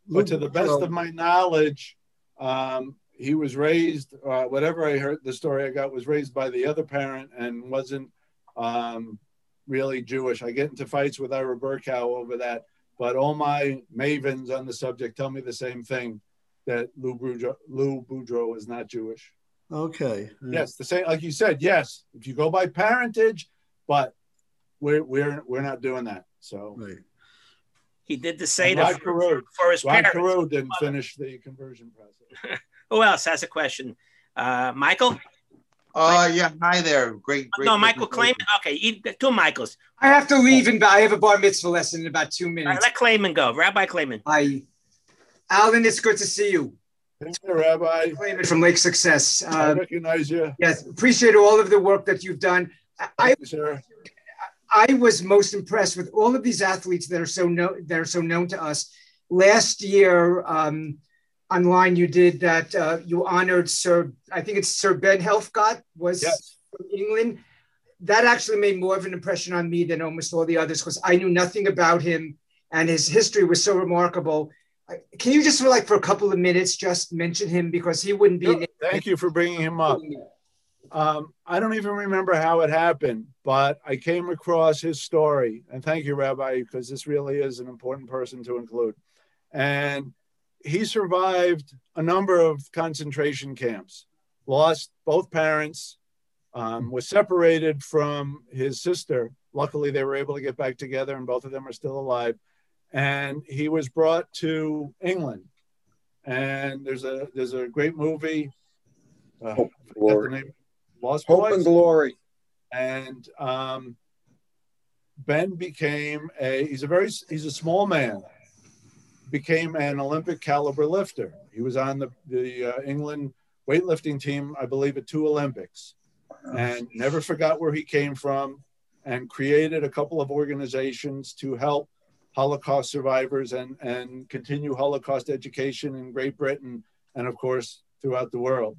Lou but to Boudreau, the best of my knowledge, um, he was raised. Uh, whatever I heard, the story I got was raised by the other parent and wasn't. Um, really Jewish. I get into fights with Ira Burkow over that, but all my mavens on the subject tell me the same thing, that Lou Boudreau, Lou Boudreau is not Jewish. Okay. Mm. Yes, the same, like you said, yes, if you go by parentage, but we're, we're, we're not doing that, so. Right. He did the Seder for, for his Rod parents. Carew didn't finish the conversion process. Who else has a question? Uh, Michael? Uh, yeah, hi there. Great, great. No, Michael Clayman. Okay, two Michaels. I have to leave, and I have a bar mitzvah lesson in about two minutes. All right, let Clayman go. Rabbi Clayman. Hi. Alan, it's good to see you. Thank you, Rabbi. Clayman from Lake Success. Um, I recognize you. Yes, appreciate all of the work that you've done. Thank I, you, sir. I was most impressed with all of these athletes that are so, no, that are so known to us. Last year, um, online, you did that, uh, you honored Sir, I think it's Sir Ben Helfgott, was yes. from England. That actually made more of an impression on me than almost all the others, because I knew nothing about him, and his history was so remarkable. Can you just, for like for a couple of minutes, just mention him, because he wouldn't be... No, thank you for bringing him up. Um, I don't even remember how it happened, but I came across his story. And thank you, Rabbi, because this really is an important person to include. And he survived a number of concentration camps, lost both parents, um, was separated from his sister. Luckily, they were able to get back together, and both of them are still alive. And he was brought to England. And there's a, there's a great movie, uh, Hope and Glory. Lost Hope Boys. and Glory. And um, Ben became a, he's a very, he's a small man, became an Olympic caliber lifter. He was on the, the uh, England weightlifting team, I believe, at two Olympics, and never forgot where he came from, and created a couple of organizations to help Holocaust survivors and, and continue Holocaust education in Great Britain and, of course, throughout the world.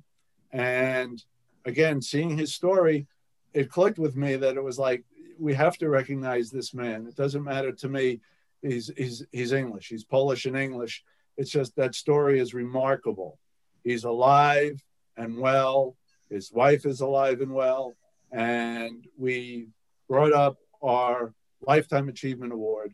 And again, seeing his story, it clicked with me that it was like, we have to recognize this man. It doesn't matter to me. He's, he's, he's English. He's Polish and English. It's just that story is remarkable. He's alive and well. His wife is alive and well. And we brought up our Lifetime Achievement Award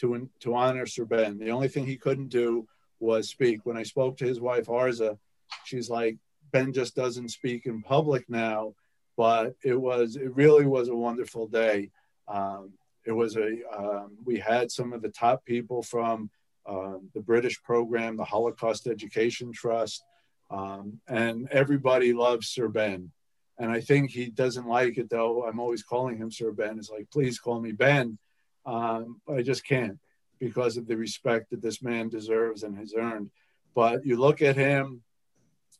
to, to honor Sir Ben. The only thing he couldn't do was speak. When I spoke to his wife, Arza, she's like, Ben just doesn't speak in public now, but it was, it really was a wonderful day. Um, It was a, um, we had some of the top people from uh, the British program, the Holocaust Education Trust, um, and everybody loves Sir Ben. And I think he doesn't like it, though. I'm always calling him Sir Ben. It's like, please call me Ben. Um, but I just can't, because of the respect that this man deserves and has earned. But you look at him,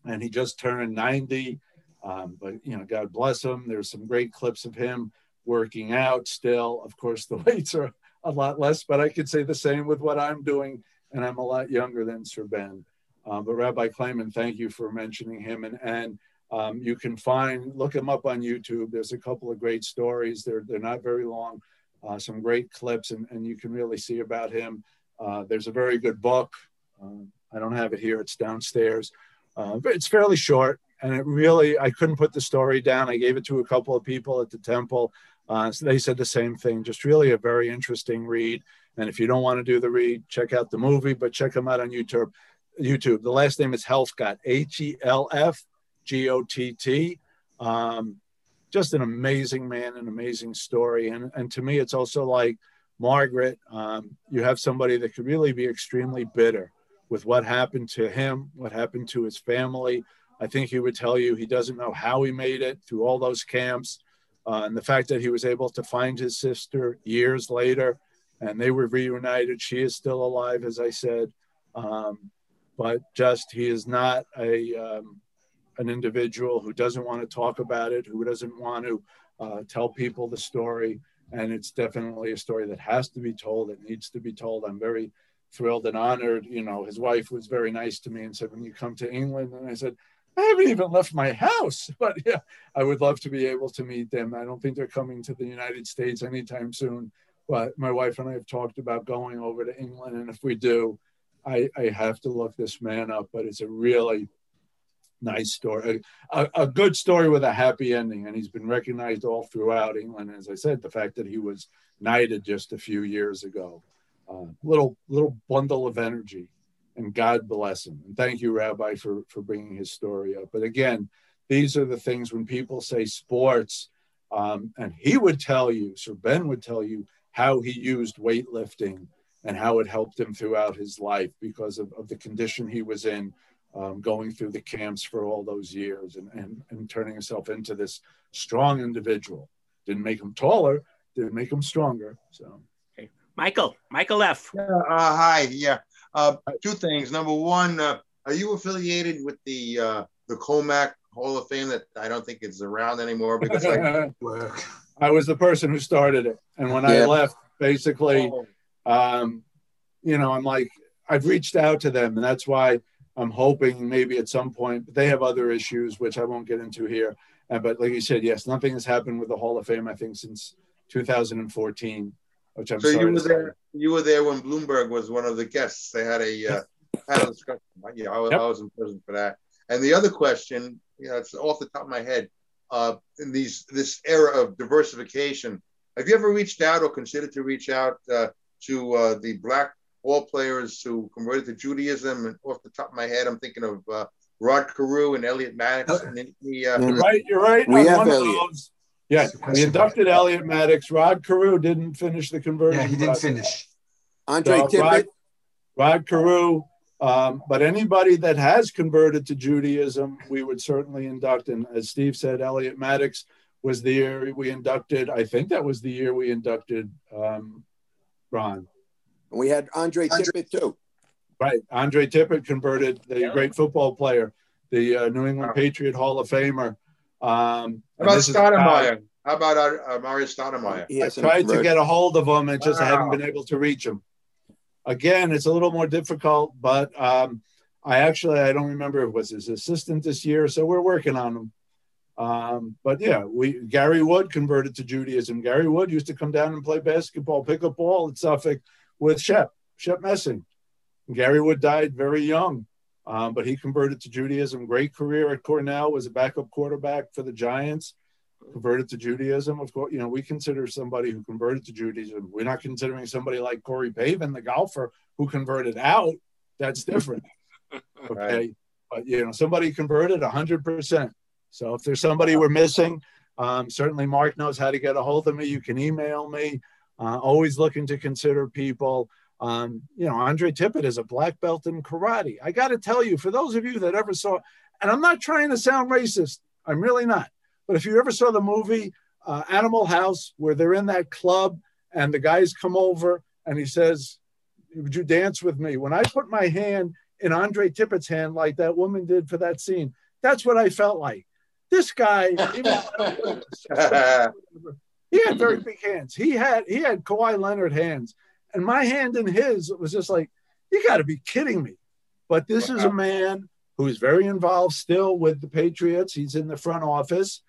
and he just turned ninety. Um, but, you know, God bless him. There's some great clips of him working out still. Of course, the weights are a lot less, but I could say the same with what I'm doing, and I'm a lot younger than Sir Ben. Uh, but Rabbi Clayman, thank you for mentioning him. And, and um, you can find, look him up on YouTube. There's a couple of great stories. They're, they're not very long, uh, some great clips, and, and you can really see about him. Uh, there's a very good book. Uh, I don't have it here. It's downstairs. Uh, but it's fairly short. And it really, I couldn't put the story down. I gave it to a couple of people at the temple. Uh, so they said the same thing, just really a very interesting read. And if you don't want to do the read, check out the movie, but check them out on YouTube. YouTube. The last name is Helfgott, H E L F G O T T. Um, just an amazing man, an amazing story. And, and to me, it's also like Margaret. Um, you have somebody that could really be extremely bitter with what happened to him, what happened to his family. I think he would tell you he doesn't know how he made it through all those camps. Uh, and the fact that he was able to find his sister years later, and they were reunited. She is still alive, as I said. Um, but just, he is not a, um, an individual who doesn't want to talk about it, who doesn't want to uh, tell people the story. And it's definitely a story that has to be told. It needs to be told. I'm very thrilled and honored. You know, his wife was very nice to me and said, when you come to England, and I said, I haven't even left my house, but yeah, I would love to be able to meet them. I don't think they're coming to the United States anytime soon, but my wife and I have talked about going over to England. And if we do, I, I have to look this man up, but it's a really nice story, a, a good story with a happy ending. And he's been recognized all throughout England. As I said, the fact that he was knighted just a few years ago, uh, little, little bundle of energy, and God bless him. And thank you, Rabbi, for, for bringing his story up. But again, these are the things when people say sports, um, and he would tell you, Sir Ben would tell you how he used weightlifting and how it helped him throughout his life because of, of the condition he was in, um, going through the camps for all those years and, and, and turning himself into this strong individual. Didn't make him taller, didn't make him stronger, so. Okay. Michael, Michael F. Yeah, uh, hi, yeah, uh, two things. Number one, uh, are you affiliated with the, uh, the Comac Hall of Fame that I don't think it's around anymore because I, I was the person who started it. And when yeah. I left, basically, oh. um, you know, I'm like, I've reached out to them, and that's why I'm hoping maybe at some point, but they have other issues, which I won't get into here. Uh, but like you said, yes, nothing has happened with the Hall of Fame, I think, since two thousand fourteen, which I'm so sorry. You were, there, you were there when Bloomberg was one of the guests. They had a, uh, had a discussion. Yeah, I was, yep. I was in prison for that. And the other question, you know, it's off the top of my head, uh, in these this era of diversification, have you ever reached out or considered to reach out uh, to uh, the black ball players who converted to Judaism? And off the top of my head, I'm thinking of uh, Rod Carew and Elliot Maddox. Uh, and the, uh, you're right, you're right. We have Elliot. Yeah, we inducted Elliot Maddox. Rod Carew didn't finish the conversion. Yeah, he didn't finish. Andre so, Tippett. Rod, Rod Carew. Um, but anybody that has converted to Judaism, we would certainly induct. And as Steve said, Elliot Maddox was the year we inducted. I think that was the year we inducted um, Ron. And we had Andre, Andre Tippett too. Right, Andre Tippett converted, the yeah. great football player, the uh, New England wow. Patriot Hall of Famer. Um, How about Stoudemire? How about uh, Mario Stoudemire? I tried to get a hold of him and just wow. haven't been able to reach him. Again, it's a little more difficult, but um, I actually, I don't remember if it was his assistant this year, so we're working on him. Um, but yeah, we Gary Wood converted to Judaism. Gary Wood used to come down and play basketball, pick up ball at Suffolk with Shep, Shep Messing. Gary Wood died very young, um, but he converted to Judaism. Great career at Cornell, was a backup quarterback for the Giants. Converted to Judaism, of course, you know, we consider somebody who converted to Judaism. We're not considering somebody like Corey Pavin, the golfer, who converted out. That's different. Okay. Right. But, you know, somebody converted one hundred percent. So if there's somebody we're missing, um, certainly Mark knows how to get a hold of me. You can email me. Uh, always looking to consider people. Um, you know, Andre Tippett is a black belt in karate. I got to tell you, for those of you that ever saw, and I'm not trying to sound racist, I'm really not. But if you ever saw the movie uh, Animal House, where they're in that club and the guys come over and he says, would you dance with me? When I put my hand in Andre Tippett's hand like that woman did for that scene, that's what I felt like. This guy, he had very big hands. He had, he had Kawhi Leonard hands. And my hand in his, it was just like, you got to be kidding me. But this wow. is a man who's very involved still with the Patriots. He's in the front office.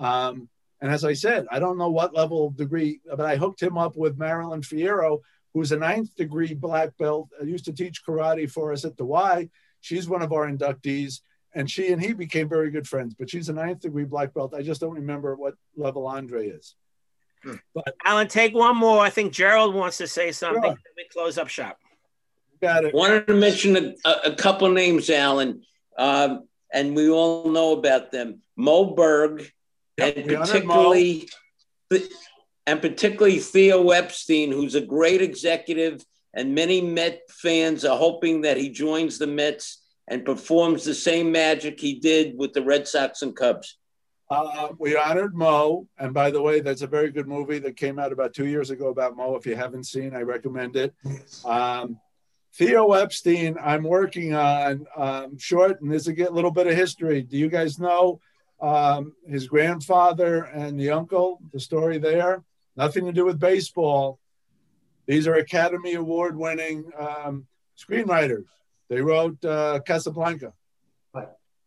Um, and as I said, I don't know what level of degree, but I hooked him up with Marilyn Fierro, who's a ninth degree black belt, used to teach karate for us at the Y. She's one of our inductees, and she and he became very good friends, but she's a ninth degree black belt. I just don't remember what level Andre is. Hmm. But Alan, take one more. I think Gerald wants to say something. Sure. Let me close up shop. Got it. Wanted to mention a, a couple names, Alan, um, and we all know about them. Mo Berg. And particularly, and particularly Theo Epstein, who's a great executive, and many Met fans are hoping that he joins the Mets and performs the same magic he did with the Red Sox and Cubs. Uh, we honored Mo. And by the way, that's a very good movie that came out about two years ago about Mo. If you haven't seen, I recommend it. Um, Theo Epstein, I'm working on um, short, and there's a little bit of history. Do you guys know? Um, his grandfather and the uncle, the story there, nothing to do with baseball. These are Academy Award winning um, screenwriters. They wrote uh, Casablanca.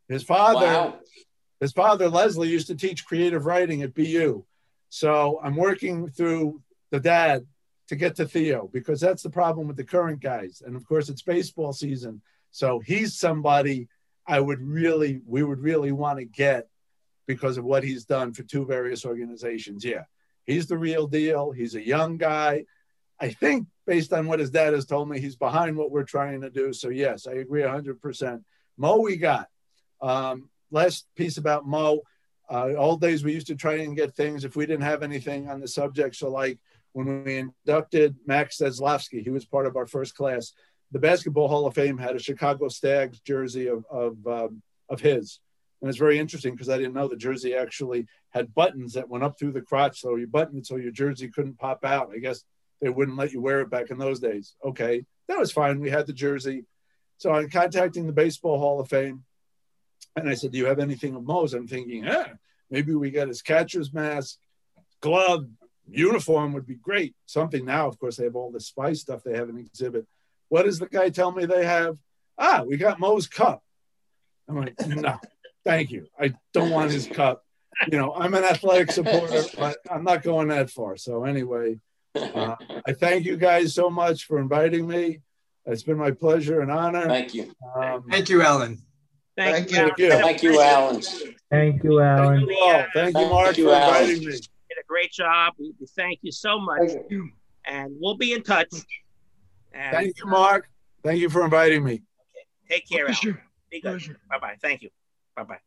His father, wow. his father, Leslie, used to teach creative writing at B U. So I'm working through the dad to get to Theo, because that's the problem with the current guys. And of course it's baseball season. So he's somebody I would really, we would really want to get because of what he's done for two various organizations. Yeah, he's the real deal. He's a young guy. I think based on what his dad has told me, he's behind what we're trying to do. So yes, I agree one hundred percent. Mo, we got. Um, last piece about Mo. Uh, old days, we used to try and get things if we didn't have anything on the subject. So like when we inducted Max Zezlowski, he was part of our first class. The Basketball Hall of Fame had a Chicago Stags jersey of, of, um, of his. And it's very interesting because I didn't know the jersey actually had buttons that went up through the crotch. So you buttoned it so your jersey couldn't pop out. I guess they wouldn't let you wear it back in those days. Okay, that was fine. We had the jersey. So I'm contacting the Baseball Hall of Fame. And I said, do you have anything of Mo's? I'm thinking, eh, maybe we got his catcher's mask, glove, uniform would be great. Something now, of course, they have all the spice stuff. They have an exhibit. What does the guy tell me they have? Ah, we got Mo's cup. I'm like, no, thank you. I don't want his cup. You know, I'm an athletic supporter, but I'm not going that far. So anyway, uh, I thank you guys so much for inviting me. It's been my pleasure and honor. Thank you. Um, thank you, Alan. Thank, Thank you. you. Thank you, Alan. Thank you, Alan. Thank you, all. Thank you Mark, Thank you, for inviting me. You did a great job. We thank you so much. You. And we'll be in touch. And Thank you, Mark. Thank you for inviting me. Okay. Take care, Alan. Be good. Bye-bye. Thank you. Bye-bye.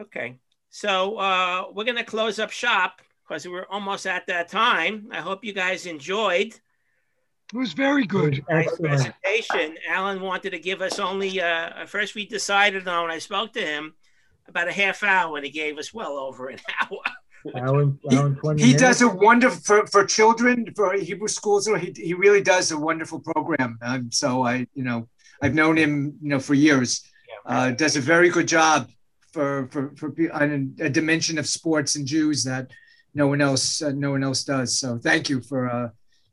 Okay. So uh, we're going to close up shop because we're almost at that time. I hope you guys enjoyed. It was very good. Nice presentation. Alan wanted to give us only, uh, first we decided on, when I spoke to him, about a half hour, and he gave us well over an hour. Alan, Alan he he does a wonderful, for, for children, for Hebrew schools, he, he really does a wonderful program. Um, so I, you know, I've known him, you know, for years. Yeah, right. uh, does a very good job for, for, for on a dimension of sports and Jews that no one else, uh, no one else does. So thank you for, uh,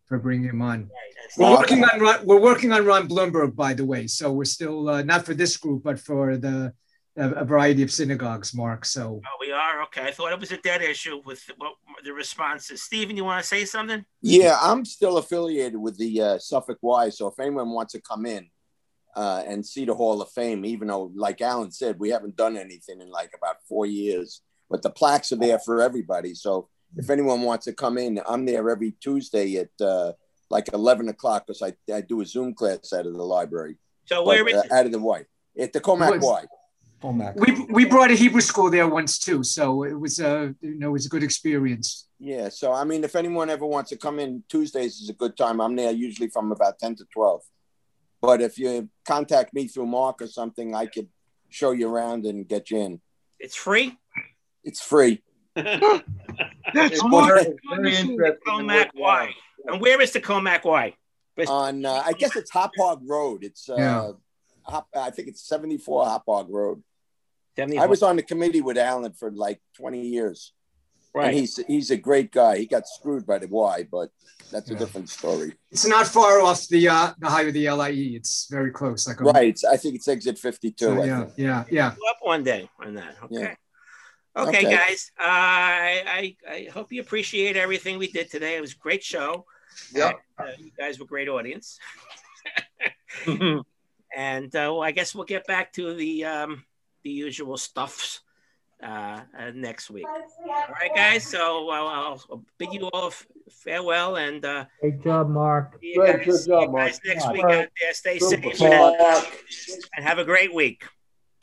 for bringing him on. We're working on Ron, we're working on Ron Blumberg, by the way. So we're still uh, not for this group, but for the uh, a variety of synagogues, Mark. So oh, we are okay. I thought it was a dead issue with what the responses. Stephen, you want to say something? Yeah, I'm still affiliated with the uh, Suffolk Y. So if anyone wants to come in uh, and see the Hall of Fame, even though, like Alan said, we haven't done anything in like about four years, but the plaques are there for everybody. So if anyone wants to come in, I'm there every Tuesday at uh, like eleven o'clock because I, I do a Zoom class out of the library. So but, where is uh, it? Out of the Y. At the Comac Y. Comac. We, we brought a Hebrew school there once too. So it was, uh, you know, it was a good experience. Yeah. So, I mean, if anyone ever wants to come in, Tuesdays is a good time. I'm there usually from about ten to twelve. But if you contact me through Mark or something, I could show you around and get you in. It's free? It's free. That's very, very interesting. Comac Y. And where is the Comac Y? On, uh, I guess it's Hop Hog Road. It's, uh, yeah. Hop, I think it's seventy-four Hop Hog Road. seventy-four. I was on the committee with Alan for like twenty years. Right. And he's, he's a great guy. He got screwed by the Y, but that's yeah. a different story. It's not far off the uh, the highway, the L I E. It's very close. Like right. I think it's exit fifty-two. So, yeah, yeah, yeah. Go up one day on that. Okay. Yeah. Okay, okay, guys, uh, I, I hope you appreciate everything we did today. It was a great show. Yeah, uh, you guys were a great audience. And uh, well, I guess we'll get back to the, um, the usual stuffs uh, uh, next week. All right, guys, so uh, I'll bid you all farewell. And uh, great job, Mark. See you great, guys, good see job, you guys Mark. Next all week right. out there. Stay good safe and, and have a great week.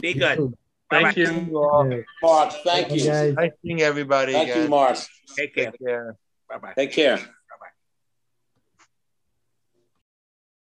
Be you good. Too. Thank you, Mark. Mark, thank you. Thank you, everybody. Thank you, Mark. Take care. Take care. Bye-bye. Take care.